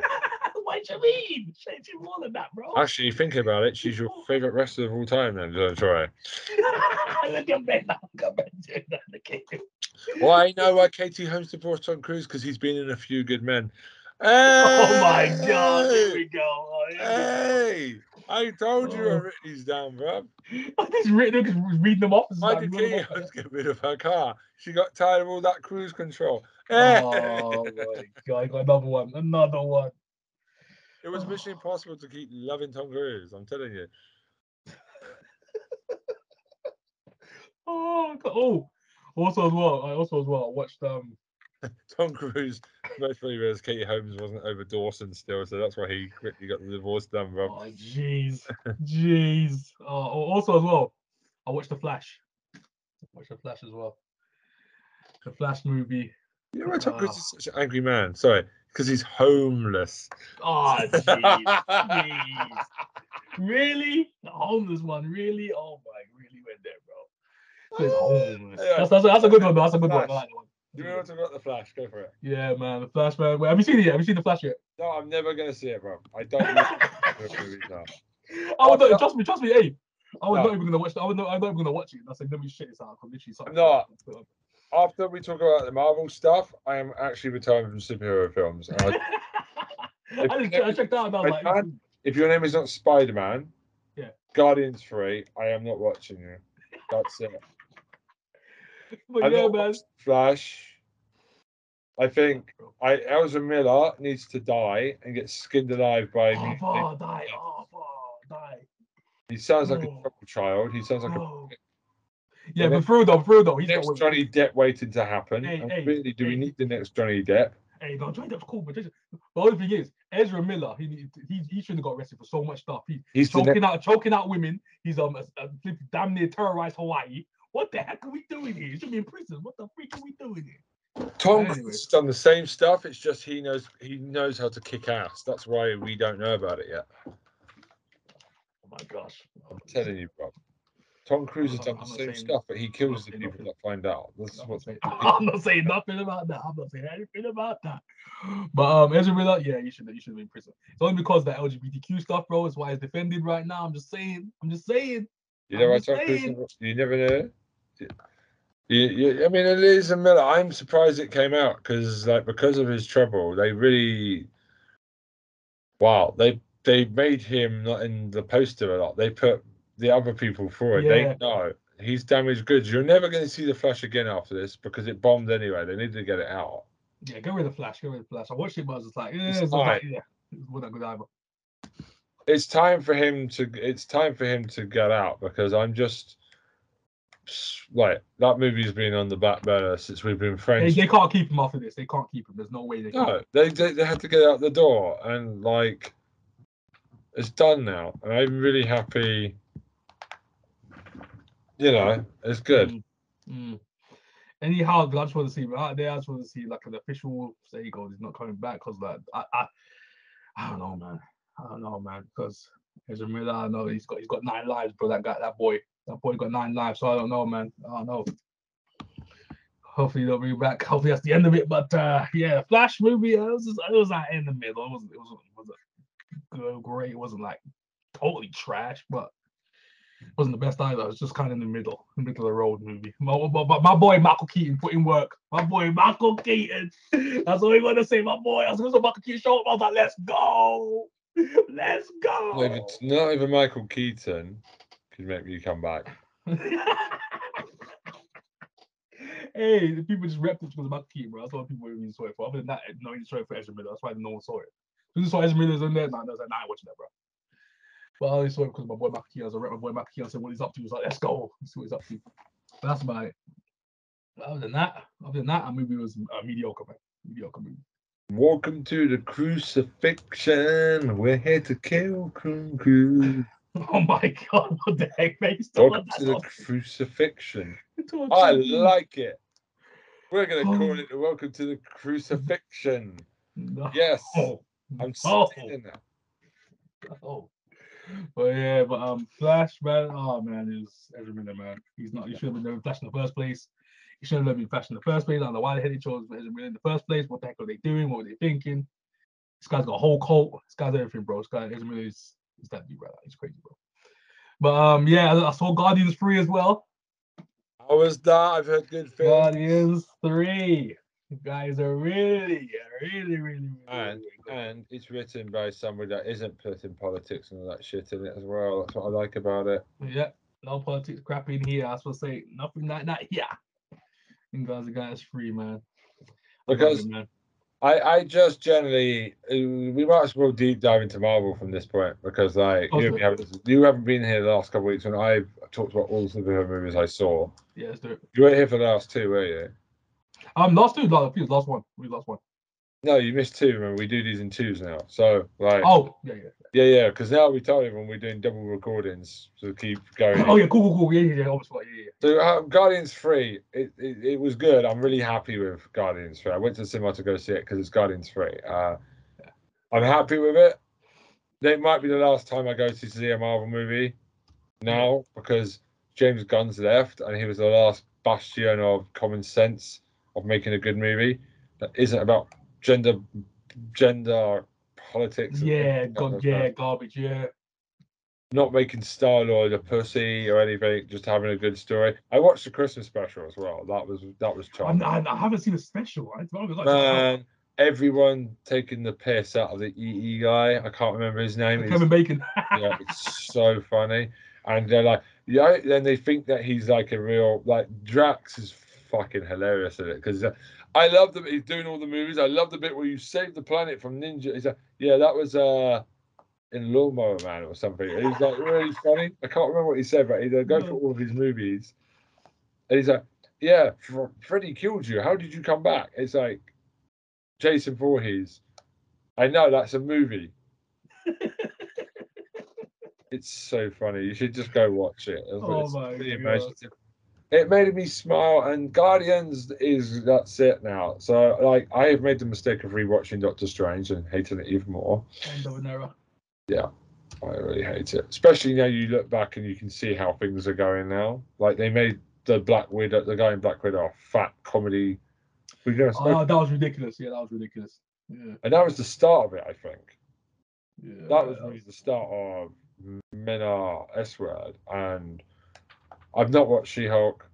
What you mean? She's more than that, bro. Actually, thinking about it, she's your favorite wrestler of all time, then. Don't try. Well, I know why Katie Holmes divorced Tom Cruise because he's been in A Few Good Men. Hey! Oh my God! Here we go. Oh, here hey, we go. I told you oh. I wrote these down, bro. I just read them, just read them off. Why did Katie Holmes get rid of her car? She got tired of all that cruise control. Hey! Oh my God! I got another one. Another one. It was Mission Impossible to keep loving Tom Cruise. I'm telling you. oh, oh, also as well. I also as well I watched um Tom Cruise. Mostly realized Katie Holmes wasn't over Dawson still, so that's why he quickly got the divorce done, bro. Oh, jeez, jeez. Oh, also as well, I watched The Flash. I watched The Flash as well. The Flash movie. You know why Tom Cruise is such an angry man? Sorry. Because he's homeless. Oh, jeez. Really? The homeless one, really? Oh, my, really went there, bro. He's homeless. Yeah, that's, that's, that's a good one, though. That's a good Flash. one. I like that one. Do you want to talk about The Flash? Go for it. Yeah, man. The Flash, man. Wait, have you seen it yet? Have you seen The Flash yet? No, I'm never going to see it, bro. I don't know. Oh, no, trust me, trust me. Hey, I was no. not even going to watch it. I was not, I'm not even going to watch it. I said, let me shit this out. I'm literally something. No. Like after we talk about the Marvel stuff, I am actually retiring from superhero films. I, if, I, just, I checked out about like, man, if your name is not Spider-Man, yeah, Guardians three, I am not watching you. That's it. But I'm yeah, not man. Flash. I think I Ezra Miller needs to die and get skinned alive by oh, me. Oh, die. Oh, die. He sounds like oh. a trouble child. He sounds like oh. a Yeah, but Frodo, Frodo, he's next Johnny Depp waiting to happen. Hey, hey, really, do hey. we need the next Johnny Depp? Hey, no, Johnny Depp's cool, but the only thing is, Ezra Miller, he he, he shouldn't have got arrested for so much stuff. He, he's choking out, choking out women. He's um, a, a, damn near terrorized Hawaii. What the heck are we doing here? He should be in prison. What the freak are we doing here? Tom Cruise anyway. has done the same stuff. It's just he knows he knows how to kick ass. That's why we don't know about it yet. Oh my gosh! I'm telling you, bro. Tom Cruise has done the same stuff, but he kills the people that find out. This is what's saying. I'm not saying nothing about that. I'm not saying anything about that. But um, Ezra Miller, yeah, you should you should be in prison. It's only because that L G B T Q stuff, bro, is why it's defended right now. I'm just saying. I'm just saying. You know, I Tom Cruise. You never know. Yeah. You, you, I mean, Eliza Miller, I'm surprised it came out because, like, because of his trouble, they really, wow, they they made him not in the poster a lot. They put the other people forward. Yeah. They know he's damaged goods. You're never going to see The Flash again after this because it bombed anyway. They needed to get it out. Yeah, get rid of The Flash. Get rid of The Flash. I watched it, but I was just like, yeah, it's, it's like, yeah, it's not good either. It's time for him to. It's time for him to get out because I'm just. Like that movie's been on the back burner since we've been friends. They, they can't keep him after this. They can't keep him. There's no way they. Can. No, they, they they had to get out the door, and like, it's done now. And I'm really happy. You know, it's good. Mm, mm. Anyhow, I just want to see right there. I just want to see like an official. There you go. He's not coming back because like I, I I don't know, man. I don't know, man. Because Ezra Miller, I know he's got he's got nine lives, bro. That guy, that boy. That boy got nine lives, so I don't know, man. I don't know. Hopefully they'll be back. Hopefully that's the end of it. But uh, yeah, Flash movie. It was just, it was like in the middle. It wasn't. It wasn't. It wasn't great. It wasn't like totally trash, but it wasn't the best either. It was just kind of in the middle, in the middle of the road movie. But my, my, my boy Michael Keaton put in work. My boy Michael Keaton. That's all we want to say. My boy. I was going to Michael Keaton show up. I was like, let's go, let's go. Not even, not even Michael Keaton. Make me come back. Hey, the people just repped it because of Michael Keaton, bro. That's what people really saw it for. Other than that, no one saw it for Ezra Miller. That's why no one saw it. When you saw Ezra Miller's in there, nah, no, I was like, nah, I'm watching that, bro. But I only saw it because my boy Michael Keaton. I was a rep my boy Michael Keaton. I said, what he's up to? He was like, let's go. Let's see what he's up to. But that's about it. But other than that, other than that, our movie was uh, mediocre, man. Mediocre movie. Welcome to the crucifixion. We're here to kill Kung. Oh my God! What the heck, mate? Welcome to the crucifixion. I like it. We're gonna oh. call it "Welcome to the Crucifixion." No. Yes, oh. I'm still oh. in that. Oh, but yeah, but um, Flash, man. Oh man, is Ezra Miller, man. He's not. He should have been Flash in the first place. He should have been Flash in the first place. I don't know why the hell he chose Ezra Miller in the first place. What the heck were they doing? What were they thinking? This guy's got a whole cult. This guy's everything, bro. This guy Ezra Miller is. It's that dude right now. He's crazy, bro. But um, yeah, I saw Guardians three as well. How was that? I've heard good things. Guardians three. You guys are really, really, really, really and really and it's written by somebody that isn't put in politics and all that shit in it as well. That's what I like about it. Yeah, no politics crap in here. I was supposed to say nothing like that. Yeah, in Guardians three, man. I because. It, man. I, I just generally, we might as well deep dive into Marvel from this point because like oh, you, sure. haven't, you haven't been here the last couple of weeks when I've talked about all the superhero movies I saw. Yeah, let's do it. You weren't here for the last two, were you? Um, last two, last, last one. We last one. No, you missed two. Remember, we do these in twos now. So like, oh yeah, yeah, yeah, yeah. Because now we told everyone we're doing double recordings to so keep going. oh yeah, cool, cool, cool. Yeah, yeah, yeah. Obviously, yeah, yeah. So uh, Guardians three, it, it it was good. I'm really happy with Guardians three. I went to the cinema to go see it because it's Guardians three. Uh, yeah. I'm happy with it. It might be the last time I go to see a Marvel movie now because James Gunn's left and he was the last bastion of common sense of making a good movie that isn't about Gender, gender, politics. Yeah, God, yeah, garbage. Yeah. Not making Star-Lord a pussy or anything. Just having a good story. I watched the Christmas special as well. That was that was charming. I, I haven't seen a special. I like Man, everyone taking the piss out of the E E guy. I can't remember his name. It's Kevin Bacon. Yeah, it's so funny. And they're like, yeah. You know, then they think that he's like a real like Drax is fucking hilarious at it because. Uh, I love that he's doing all the movies. I love the bit where you save the planet from ninja. He's like, yeah, that was uh, in Lawnmower Man or something. It was like really funny. I can't remember what he said, but he'd go for all of his movies And he's like, yeah, Fr- Freddy killed you. How did you come back? It's like, Jason Voorhees. I know, that's a movie. It's so funny. You should just go watch it. Oh, it's my really God. It made me smile, and Guardians is, that's it now. So, like, I have made the mistake of rewatching Doctor Strange and hating it even more. End of an era. Yeah, I really hate it. Especially now you look back and you can see how things are going now. Like, they made the Black Widow, the guy in Black Widow, a fat comedy. Oh, that was ridiculous. Yeah, that was ridiculous. Yeah. And that was the start of it, I think. Yeah, that was really the start of Menar S-Word, and I've not watched She-Hulk.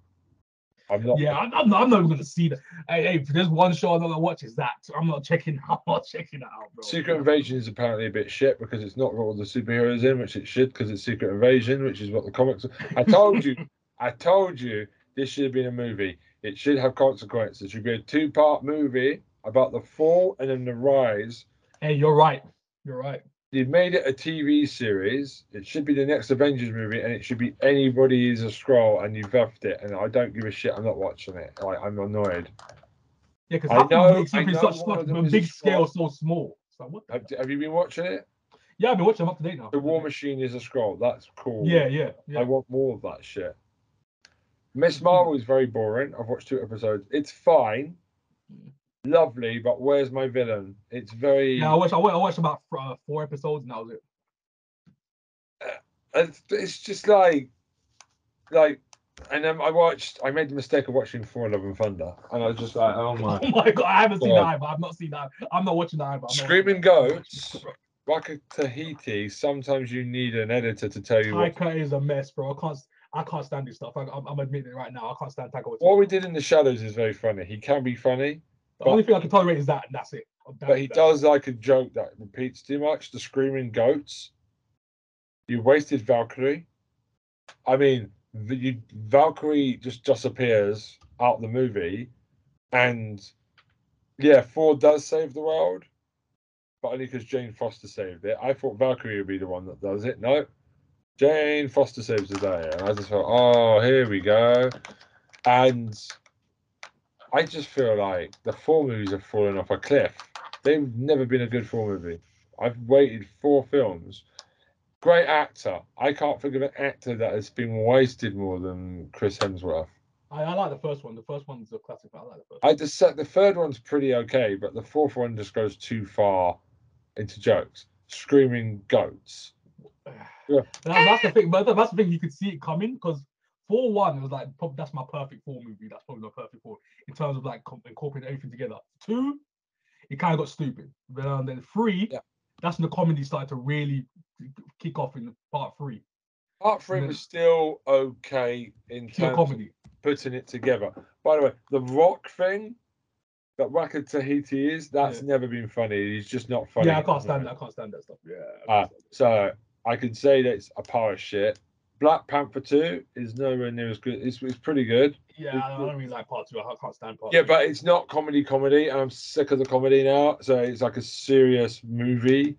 I'm not. Yeah, I'm, I'm not. I'm not even gonna see that. Hey, hey, if there's one show I'm not gonna watch, is that. I'm not checking. I'm not checking that out, bro. Secret Invasion is apparently a bit shit because it's not got all the superheroes in, which it should, because it's Secret Invasion, which is what the comics. Are. I told you. I told you this should have been a movie. It should have consequences. It should be a two-part movie about the fall and then the rise. Hey, you're right. You're right. You've made it a T V series. It should be the next Avengers movie, and it should be anybody is a Skrull, and you've effed it. And I don't give a shit. I'm not watching it. Like, I'm annoyed. Yeah, because I know, I know such stuff on a big scale, so small. It's like, what the have, have you been watching it? Yeah, I've been watching. I'm up to date now. The War Machine is a Skrull. That's cool. Yeah, yeah, yeah. I want more of that shit. Miss Marvel is very boring. I've watched two episodes. It's fine. Lovely, but where's my villain? It's very. Yeah, I watched. I watched about uh, four episodes, and that was it. Uh, it's just like, like, and then I watched. I made the mistake of watching For Love and Thunder, and I was just like, oh my. Oh my God! I haven't God. seen that either. I've not seen that. I'm not watching that either. Screaming Goats, Raka Tahiti. Sometimes you need an editor to tell you. Taika what... is a mess, bro. I can't. I can't stand this stuff. I, I'm, I'm admitting it right now. I can't stand Taika. What we did in the Shadows is very funny. He can be funny. The but, only thing I can tolerate is that, and that's it. That, but he that. does like a joke that repeats too much. The Screaming Goats. You wasted Valkyrie. I mean, the, you, Valkyrie just disappears out of the movie. And, yeah, Ford does save the world, but only because Jane Foster saved it. I thought Valkyrie would be the one that does it. No. Jane Foster saves the day. And I just thought, oh, here we go. And... I just feel like the four movies have fallen off a cliff. They've never been a good four movie. I've waited four films. Great actor. I can't think of an actor that has been wasted more than Chris Hemsworth. I, I like the first one. The first one's a classic, but I like the first one. I just said the third one's pretty okay, but the fourth one just goes too far into jokes. Screaming Goats. Yeah. That's the thing. But that's the thing. You could see it coming because. For one, it was like, that's my perfect four movie. That's probably not perfect four in terms of like incorporating everything together. Two, it kind of got stupid. But, um, then three, yeah. That's when the comedy started to really kick off in part three. Part three then, was still okay in terms comedy. Of putting it together. By the way, the Rock thing that Raka Tahiti is, that's yeah. never been funny. He's just not funny. Yeah, I can't stand that. I can't stand that stuff. Yeah. I uh, so I can say that it's a pile of shit. Black Panther two is nowhere near as good. It's, it's pretty good. Yeah, it's, I don't really like part two. I can't stand part yeah, two. Yeah, but it's not comedy comedy, and I'm sick of the comedy now. So it's like a serious movie.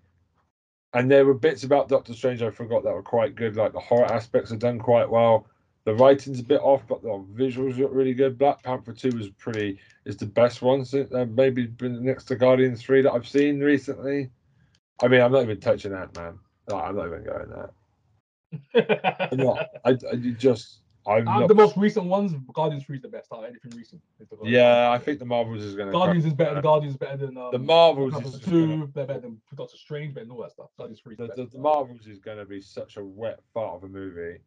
And there were bits about Doctor Strange I forgot that were quite good. Like the horror aspects are done quite well. The writing's a bit off, but the visuals look really good. Black Panther two is pretty, is the best one since uh, maybe been next to Guardians three that I've seen recently. I mean, I'm not even touching Ant-Man. No, I'm not even going there. I'm not. I, I just I'm um, not... the most recent ones. Guardians three is the best. Out of anything recent. Yeah, I think the Marvels is going to. Guardians crack. is better. The Guardians is better than um, the Marvels. Is two, gonna... they're better than Doctor Strange, better than all that stuff. Guardians three. The, the, the Marvels is going to be such a wet fart of a movie.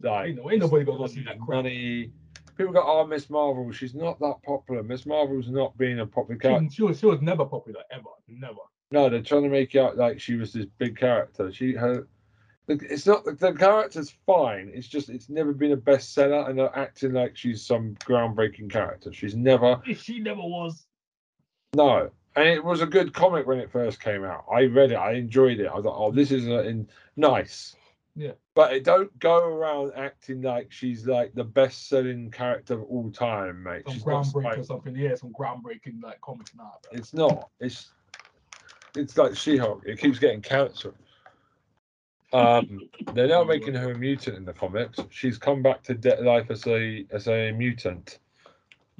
Like, ain't, ain't nobody got to see that crap. Money. People go, oh, Miss Marvel. She's not that popular. Miss Marvel's not being a popular character. She, she was. She was never popular ever. Never. No, they're trying to make it out like she was this big character. She her. It's not the character's fine. It's just it's never been a bestseller, and they're acting like she's some groundbreaking character. She's never. She never was. No, and it was a good comic when it first came out. I read it. I enjoyed it. I was like, oh, this is in nice. Yeah. But it don't go around acting like she's like the best-selling character of all time, mate. Some groundbreaking or something. Yeah, some groundbreaking like comic. Nah, it's not. It's it's like She-Hulk. It keeps getting cancelled. Um, they're now making her a mutant in the comics. She's come back to de- life as a as a mutant.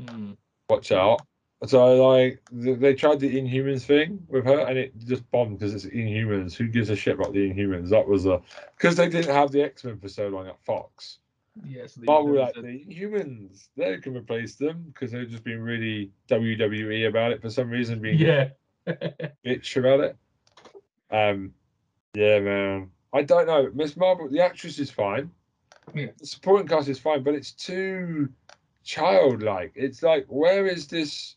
Mm. Watch out. So, like, they tried the Inhumans thing with her, and it just bombed because it's Inhumans. Who gives a shit about the Inhumans? That was a... Because they didn't have the X-Men for so long at Fox. Yes. Yeah, so Marvel were like, a... the Inhumans, they can replace them, because they've just been really W W E about it for some reason, being yeah. bitch about it. Um, Yeah, man. I don't know. Miss Marvel, the actress is fine. Yeah. The supporting cast is fine, but it's too childlike. It's like, where is this...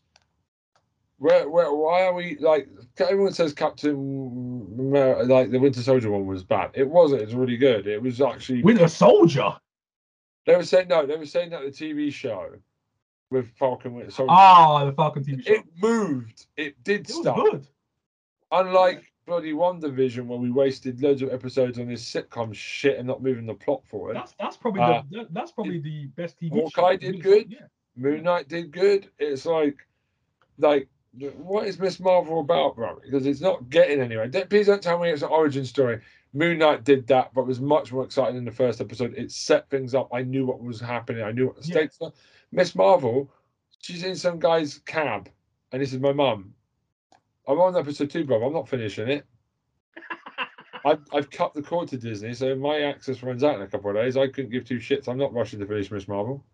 Where, where, why are we like? Everyone says Captain America, like the Winter Soldier one was bad. It wasn't. It's really good. It was actually Winter Soldier. They were saying no. They were saying that the T V show with Falcon Winter Soldier. Ah, oh, the Falcon T V show. It moved. It did it stuff. Was good. Unlike bloody WandaVision, where we wasted loads of episodes on this sitcom shit and not moving the plot forward. That's that's probably uh, the, that's probably it, the best T V Hawkeye show. Hawkeye did good. Yeah. Moon Knight did good. It's like like. What is Miss Marvel about, bro? Because it's not getting anywhere. Don't, please don't tell me it's an origin story. Moon Knight did that, but it was much more exciting in the first episode. It set things up. I knew what was happening. I knew what the yeah. stakes were. Miss Marvel, she's in some guy's cab, and this is my mum. I'm on episode two, bro. I'm not finishing it. I've, I've cut the cord to Disney, so my access runs out in a couple of days. I couldn't give two shits. I'm not rushing to finish Miss Marvel.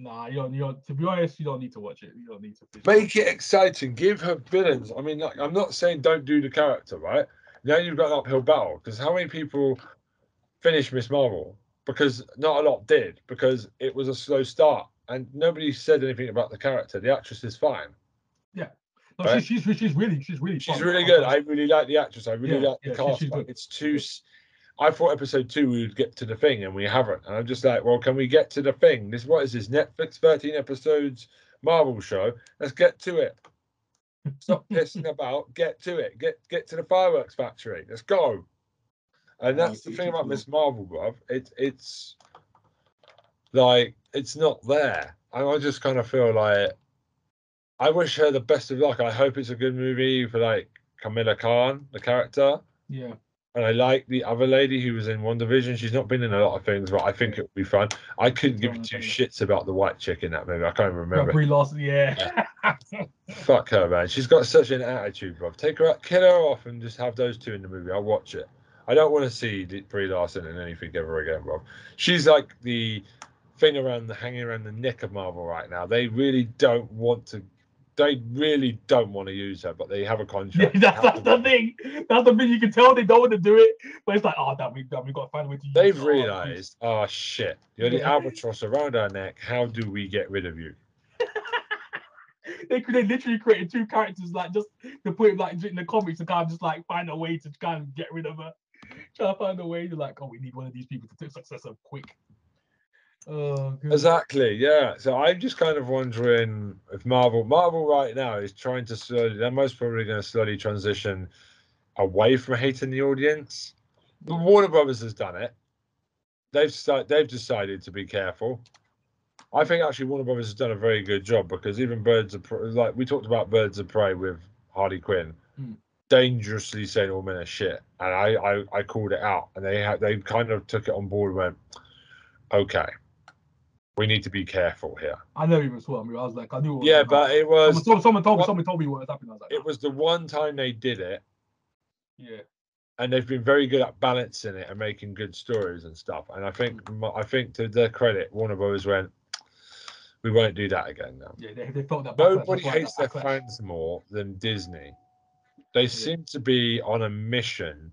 Nah, you don't, you don't, to be honest, you don't need to watch it. You don't need to make it exciting. Give her villains. I mean, like, I'm not saying don't do the character, right? Now you've got an uphill battle, because how many people finished Miss Marvel? Because not a lot did, because it was a slow start, and nobody said anything about the character. The actress is fine. Yeah, no, right? she's, she's she's really she's really she's fun. really good. I really like the actress. I really yeah, like the yeah, cast. She, she's good. It's too. I thought episode two we would get to the thing, and we haven't. And I'm just like, well, can we get to the thing? This what is this Netflix thirteen episodes Marvel show? Let's get to it. Stop pissing about. Get to it. Get get to the fireworks factory. Let's go. And that's the thing about Miss Marvel, bruv. It's it's like it's not there, and I just kind of feel like I wish her the best of luck. I hope it's a good movie for like Kamala Khan, the character. Yeah. And I like the other lady who was in WandaVision. She's not been in a lot of things, but I think it would be fun. I couldn't give two shits about the white chick in that movie. I can't remember. Brie Larson, yeah. Fuck her, man. She's got such an attitude, bro. Take her out, kill her off, and just have those two in the movie. I'll watch it. I don't want to see Brie Larson in anything ever again, bro. She's like the thing around the hanging around the neck of Marvel right now. They really don't want to. They really don't want to use her, but they have a contract. Yeah, that's that's the thing. That's the thing. You can tell they don't want to do it, but it's like, oh, that we that we got to find a way to use her. They've realised, oh, shit, you're the albatross around our neck. How do we get rid of you? they they literally created two characters, like just to put it like in the comics, to kind of just like find a way to kind of get rid of her. Try to find a way to like, oh, we need one of these people to take success up quick. Oh, exactly, yeah. So I'm just kind of wondering if Marvel, Marvel right now is trying to slowly, they're most probably going to slowly transition away from hating the audience. The Warner Brothers has done it. They've start, they've decided to be careful. I think actually Warner Brothers has done a very good job, because even Birds of Prey, like we talked about Birds of Prey with Harley Quinn, mm. dangerously saying all men are shit, and I, I I called it out, and they had they kind of took it on board and went, okay. We need to be careful here. I never even saw him. I was like, I knew. What yeah, was but it was someone, someone told me. Someone told me what was happening. I was like, it was the one time they did it. Yeah. And they've been very good at balancing it and making good stories and stuff. And I think, mm-hmm. I think to their credit, Warner Brothers went, we won't do that again now. Yeah, they, they felt that. Nobody hates that their fans more than Disney. They yeah. seem to be on a mission,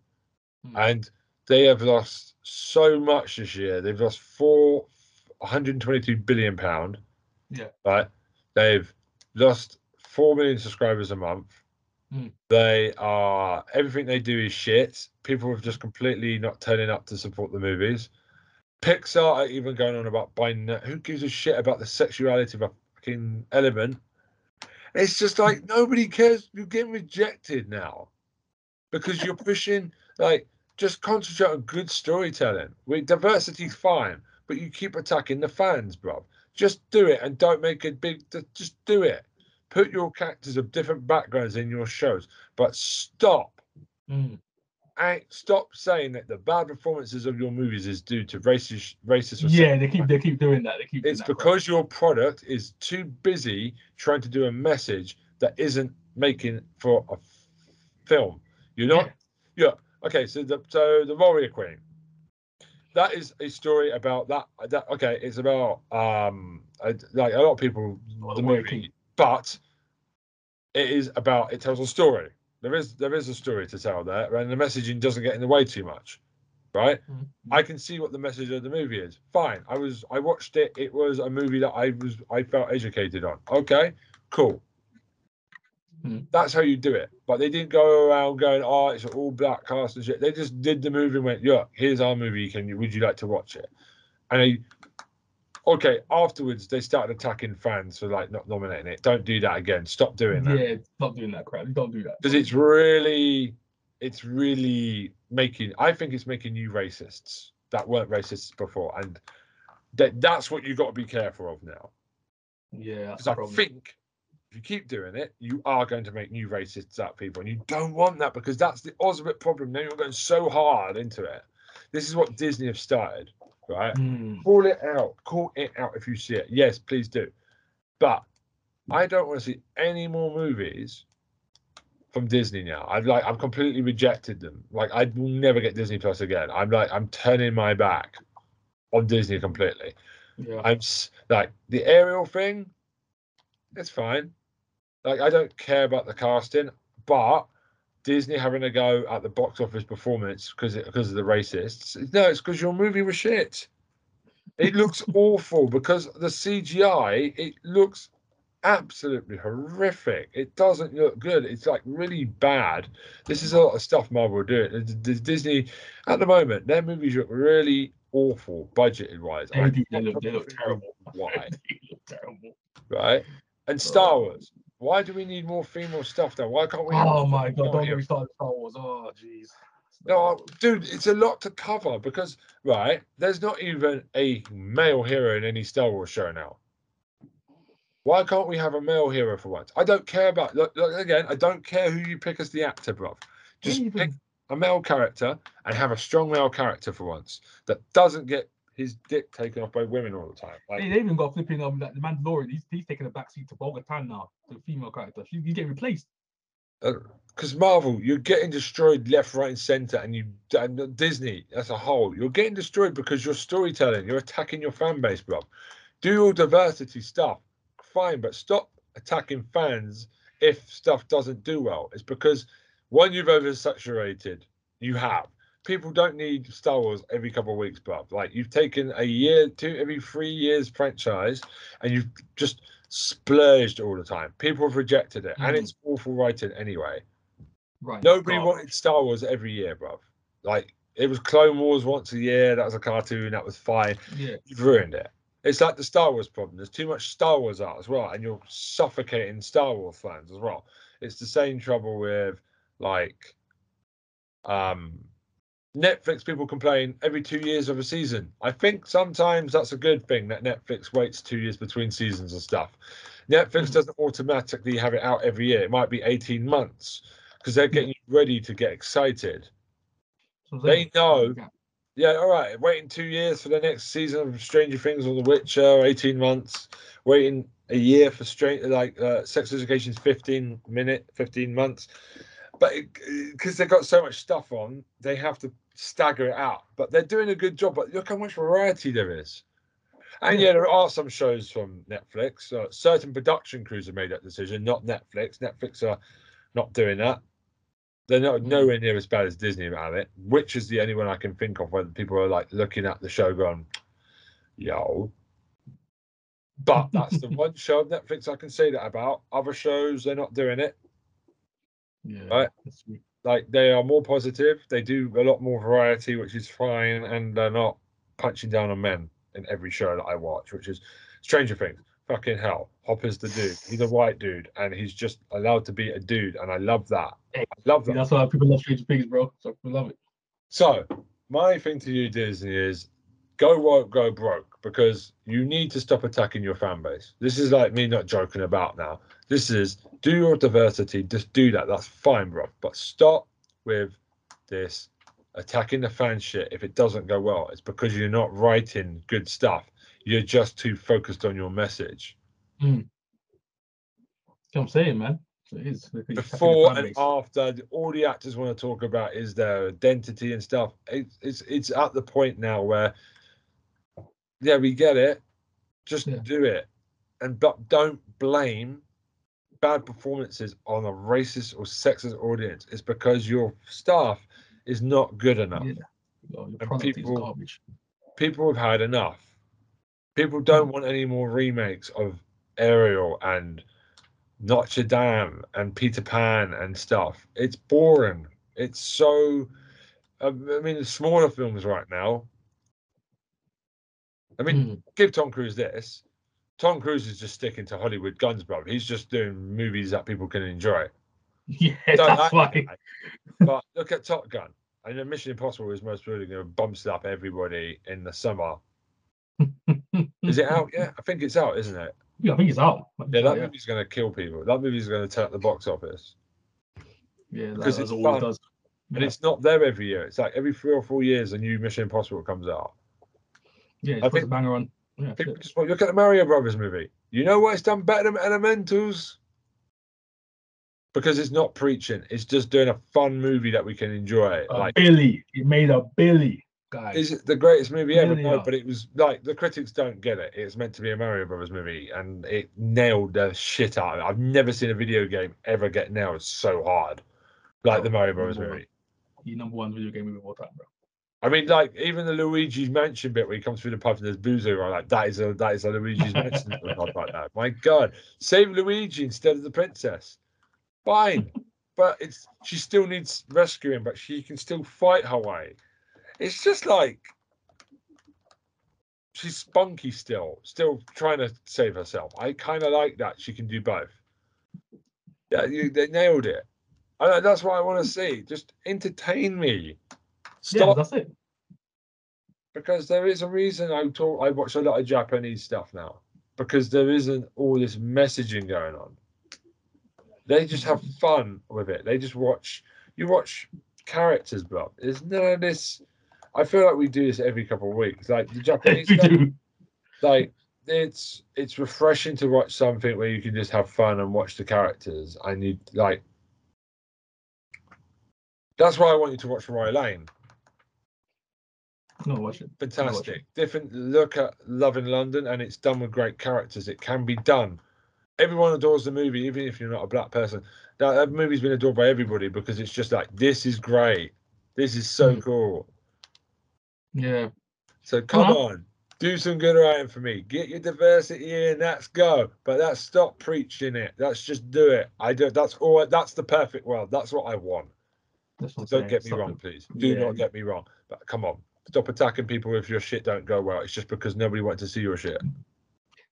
mm-hmm. and they have lost so much this year. They've lost four. one hundred twenty-two billion pound Yeah. Right. They've lost four million subscribers a month. Mm. They are everything they do is shit. People have just completely not turning up to support the movies. Pixar are even going on about buying. Who gives a shit about the sexuality of a fucking Eleven? It's just like nobody cares. You're getting rejected now because you're pushing. Like, just concentrate on good storytelling. We diversity's fine. But you keep attacking the fans, bruv. Just do it and don't make a big... Just do it. Put your characters of different backgrounds in your shows. But stop mm. act, stop saying that the bad performances of your movies is due to racist, racist. Or yeah, they keep they keep doing that. They keep. It's doing that, because right? Your product is too busy trying to do a message that isn't making for a film. You're not. Yeah. yeah. Okay. So the so the Warrior Queen. That is a story about that. That okay. It's about um a, like a lot of people the movie, but it is about it tells a story. There is there is a story to tell there, and the messaging doesn't get in the way too much, right? Mm-hmm. I can see what the message of the movie is. Fine. I was I watched it. It was a movie that I was I felt educated on. Okay, cool. Mm-hmm. That's how you do it. But they didn't go around going, oh, it's all black cast and shit. They just did the movie and went, yeah, here's our movie. Can you would you like to watch it? And they, okay, afterwards they started attacking fans for like not nominating it. Don't do that again. Stop doing that. Yeah, stop doing that crap. Don't do that. Because it's really, it's really making. I think it's making you racists that weren't racists before, and that that's what you've got to be careful of now. Yeah, because I problem. think if you keep doing it, you are going to make new racists out of people, and you don't want that because that's the ultimate problem. Now you're going so hard into it. This is what Disney have started. Right, mm. call it out, call it out if you see it. Yes, please do. But I don't want to see any more movies from Disney now. I've like I've completely rejected them. Like I will never get Disney Plus again. I'm like I'm turning my back on Disney completely. Yeah. I'm like the Ariel thing. It's fine. Like I don't care about the casting, but Disney having a go at the box office performance because because of the racists. No, it's because your movie was shit. It looks awful because the C G I, it looks absolutely horrific. It doesn't look good. It's like really bad. This is a lot of stuff Marvel doing. Disney, at the moment, their movies look really awful budgeted-wise. They, they, look, they look terrible. Why? They look terrible. Right? And Star Wars. Why do we need more female stuff though? Why can't we? Oh my God! Don't get me started on Star Wars. Oh jeez. No, dude, it's a lot to cover because right, there's not even a male hero in any Star Wars show now. Why can't we have a male hero for once? I don't care about. Look, look again. I don't care who you pick as the actor, bruv. Just even... pick a male character and have a strong male character for once that doesn't get his dick taken off by women all the time. Like, they, they even got flipping um, like the Mandalorian. He's he's taking a backseat to Bo-Katan now, the female character. She, he's getting replaced. Because uh, Marvel, you're getting destroyed left, right, and center, and you and Disney as a whole, you're getting destroyed because you're storytelling. You're attacking your fan base, bro. Do your diversity stuff, fine, but stop attacking fans if stuff doesn't do well. It's because one, you've oversaturated. You have. People don't need Star Wars every couple of weeks, bruv. Like, you've taken a year, two, every three years franchise, and you've just splurged all the time. People have rejected it, mm-hmm. and it's awful writing anyway. Right. Nobody God. wanted Star Wars every year, bruv. Like, it was Clone Wars once a year. That was a cartoon. That was fine. Yeah. You've ruined it. It's like the Star Wars problem. There's too much Star Wars art as well, and you're suffocating Star Wars fans as well. It's the same trouble with, like, um... Netflix people complain every two years of a season. I think sometimes that's a good thing that Netflix waits two years between seasons and stuff. Netflix mm. doesn't automatically have it out every year. It might be eighteen months because they're getting yeah. ready to get excited. So they, they know, yeah. yeah, all right, waiting two years for the next season of Stranger Things or The Witcher, eighteen months, waiting a year for straight like uh, Sex Education's fifteen minute, fifteen months. But because they've got so much stuff on, they have to stagger it out. But they're doing a good job. But look how much variety there is. And yeah, there are some shows from Netflix. Uh, certain production crews have made that decision, not Netflix. Netflix are not doing that. They're not nowhere near as bad as Disney about it, which is the only one I can think of where people are like looking at the show going, yo. But that's the one show of Netflix I can say that about. Other shows, they're not doing it. Yeah, right, like they are more positive. They do a lot more variety, which is fine, and they're not punching down on men in every show that I watch, which is Stranger Things. Fucking hell, Hopper's the dude. He's a white dude, and he's just allowed to be a dude, and I love that. I love that. That's why people love Stranger Things, bro. So people love it. So my thing to you, Disney, is go woke, go broke, because you need to stop attacking your fan base. This is like me not joking about now. This is do your diversity, just do that. That's fine, bro. But start with this attacking the fan shit, if it doesn't go well, it's because you're not writing good stuff. You're just too focused on your message. Mm. I'm saying, man. It is. Before and after, all the actors want to talk about is their identity and stuff. It, it's it's at the point now where, yeah, we get it. Just yeah. do it. And but don't blame bad performances on a racist or sexist audience. It's because your staff is not good enough. Yeah. Well, your and people, is garbage. People have had enough. People don't want any more remakes of Ariel and Notre Dame and Peter Pan and stuff. It's boring. It's so... I mean, the smaller films right now... I mean, mm. give Tom Cruise this. Tom Cruise is just sticking to Hollywood guns, bro. He's just doing movies that people can enjoy. Yeah, don't that's why. But look at Top Gun. I know Mission Impossible is most probably going to bumps up everybody in the summer. Is it out? Yeah, I think it's out, isn't it? Yeah, I think it's out. Yeah, that yeah. movie's going to kill people. That movie's going to turn up the box office. Yeah, because it's all it does. Yeah. And it's not there every year. It's like every three or four years a new Mission Impossible comes out. Yeah, it's I think, a banger on. Yeah, people just, well, look at the Mario Brothers movie. You know what? It's done better than Elementals. Because it's not preaching. It's just doing a fun movie that we can enjoy. A like Billy. It made a Billy. Guys. Is it the greatest movie ever? No, but it was like the critics don't get it. It's meant to be a Mario Brothers movie, and it nailed the shit out of it. I've never seen a video game ever get nailed so hard, like oh, the Mario Brothers movie. The number one video game movie of all time, bro. I mean, like even the Luigi's Mansion bit where he comes through the pub and there's booze everywhere. Like that is a that is a Luigi's Mansion like that. My God, save Luigi instead of the princess. Fine, but it's she still needs rescuing, but she can still fight her way. It's just like she's spunky still, still trying to save herself. I kind of like that she can do both. Yeah, you, they nailed it. I, that's what I want to see. Just entertain me. Stop. Yeah, that's it. Because there is a reason I talk. I watch a lot of Japanese stuff now because there isn't all this messaging going on. They just have fun with it. They just watch. You watch characters, bro. There's none of this. I feel like we do this every couple of weeks. Like the Japanese stuff, like it's it's refreshing to watch something where you can just have fun and watch the characters. I need like that's why I want you to watch Rye Lane. No, watch it. Fantastic. No, watch it. Different look at Love in London, and it's done with great characters. It can be done. Everyone adores the movie, even if you're not a black person. That, that movie's been adored by everybody because it's just like this is great. This is so mm. cool. Yeah. So come well, on, do some good writing for me. Get your diversity in. That's go. But that's stop preaching it. That's just do it. I do. That's all. That's the perfect world. That's what I want. That's what so don't get me stop wrong, it. please. Do yeah. not get me wrong. But come on, stop attacking people if your shit don't go well. It's just because nobody wants to see your shit.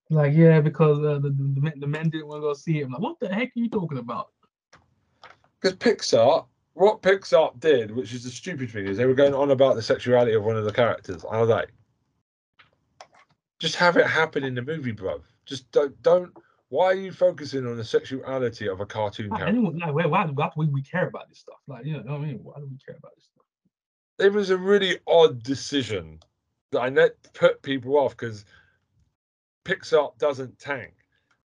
Like yeah, because uh, the, the, men, the men didn't want to go see him. Like, what the heck are you talking about? Because Pixar, what Pixar did, which is the stupid thing, is they were going on about the sexuality of one of the characters. I was like, just have it happen in the movie, bro. Just don't. Don't. Why are you focusing on the sexuality of a cartoon why, character? Anyone, like, why, why, why do we care about this stuff? Like, you know what I mean? Why do we care about this stuff? It was a really odd decision that I net put people off because Pixar doesn't tank.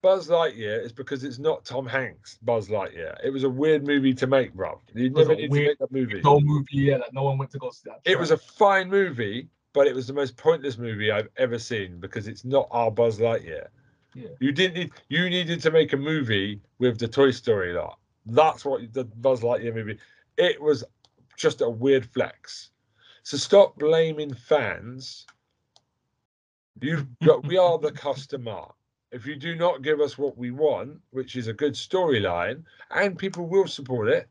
Buzz Lightyear is because it's not Tom Hanks. Buzz Lightyear. It was a weird movie to make, bruv. You never need to make that movie. No movie, yeah, that no one went to go see that. It was a fine movie, but it was the most pointless movie I've ever seen because it's not our Buzz Lightyear. Yeah. You didn't need. You needed to make a movie with the Toy Story lot. That's what the Buzz Lightyear movie. It was just a weird flex. So stop blaming fans. You've got. We are the customer. If you do not give us what we want, which is a good storyline, and people will support it,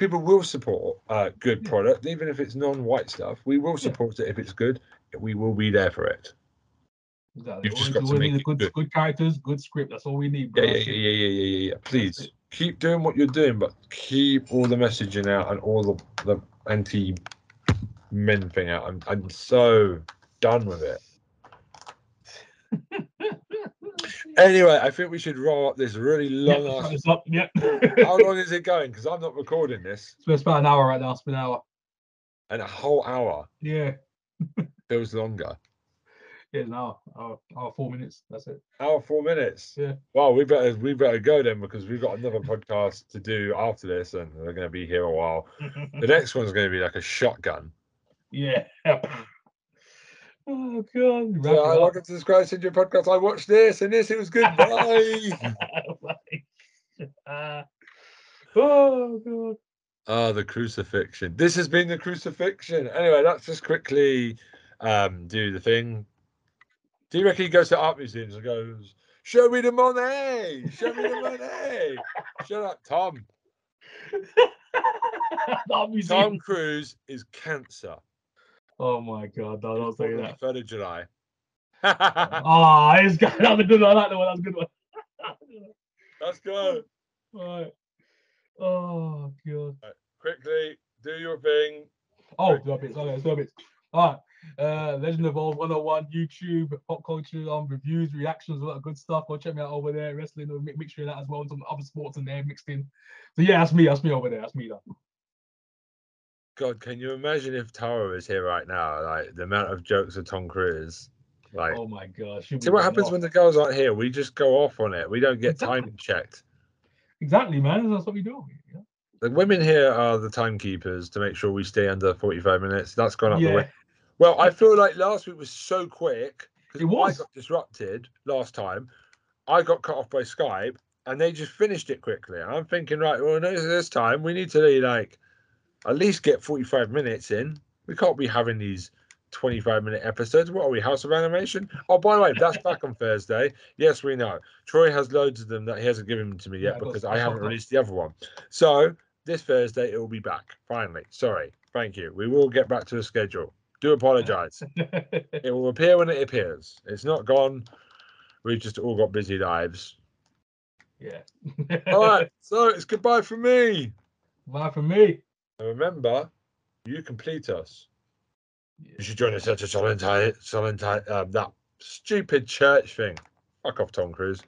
people will support a good yeah. product, even if it's non-white stuff. We will support yeah. it if it's good. We will be there for it. Exactly. You've just got to make it good, good. Good characters, good script. That's all we need. Bro. Yeah, yeah, yeah, yeah, yeah, yeah, yeah. Please keep doing what you're doing, but keep all the messaging out and all the, the anti-men thing out. I'm, I'm so done with it. Anyway, I think we should roll up this really long yep, ass. Up, yep. How long is it going? Because I'm not recording this. So it's about an hour right now. It's been an hour. and a whole hour. Yeah. Feels longer. Yeah, an hour, hour, hour, four minutes. That's it. Hour, four minutes. Yeah. Well, we better we better go then, because we've got another podcast to do after this, and we're going to be here a while. The next one's going to be like a shotgun. Yeah. Oh God. So, I welcome to the Scratch Syndrome podcast. I watched this and this. It was good. Bye. uh, oh God. Ah, the crucifixion. This has been the crucifixion. Anyway, let's just quickly um, do the thing. Do you reckon he goes to art museums and goes, "Show me the money! Show me the money!" Shut up, Tom. Tom Cruise is cancer. Oh my God! No, don't say that. Third of July. Ah, oh, it's good. That was a good one. I like that one. That's a good one. Let's go. All right. Oh God! Right. Quickly, do your thing. Oh, do a bit. Let's do a bit. All right. Uh, Legend of Old one oh one, YouTube, pop culture, um, reviews, reactions, a lot of good stuff. Go check me out over there. Wrestling, a mixture of that as well, and some other sports in there mixed in. So yeah, that's me. That's me over there. That's me. That. God, can you imagine if Tara was here right now? Like the amount of jokes of Tom Cruise. Like, oh my gosh! See what happens off. When the girls aren't here. We just go off on it. We don't get exactly. Time checked. Exactly, man. That's what we do. Yeah. The women here are the timekeepers to make sure we stay under forty-five minutes. That's gone up yeah. the way. Well, I feel like last week was so quick because I got disrupted last time. I got cut off by Skype, and they just finished it quickly. And I'm thinking, right, well, no, this time we need to like at least get forty-five minutes in. We can't be having these twenty-five-minute episodes. What are we, House of Animation? Oh, by the way, that's back on Thursday. Yes, we know. Troy has loads of them that he hasn't given them to me yet yeah, because I haven't released the other one. So this Thursday it will be back finally. Sorry, thank you. We will get back to the schedule. Do apologise. It will appear when it appears. It's not gone. We've just all got busy lives. Yeah. All right. So it's goodbye from me. Bye from me. And remember, you complete us. Yeah. You should join us at a Solentine, Solentine, um, that stupid church thing. Fuck off, Tom Cruise.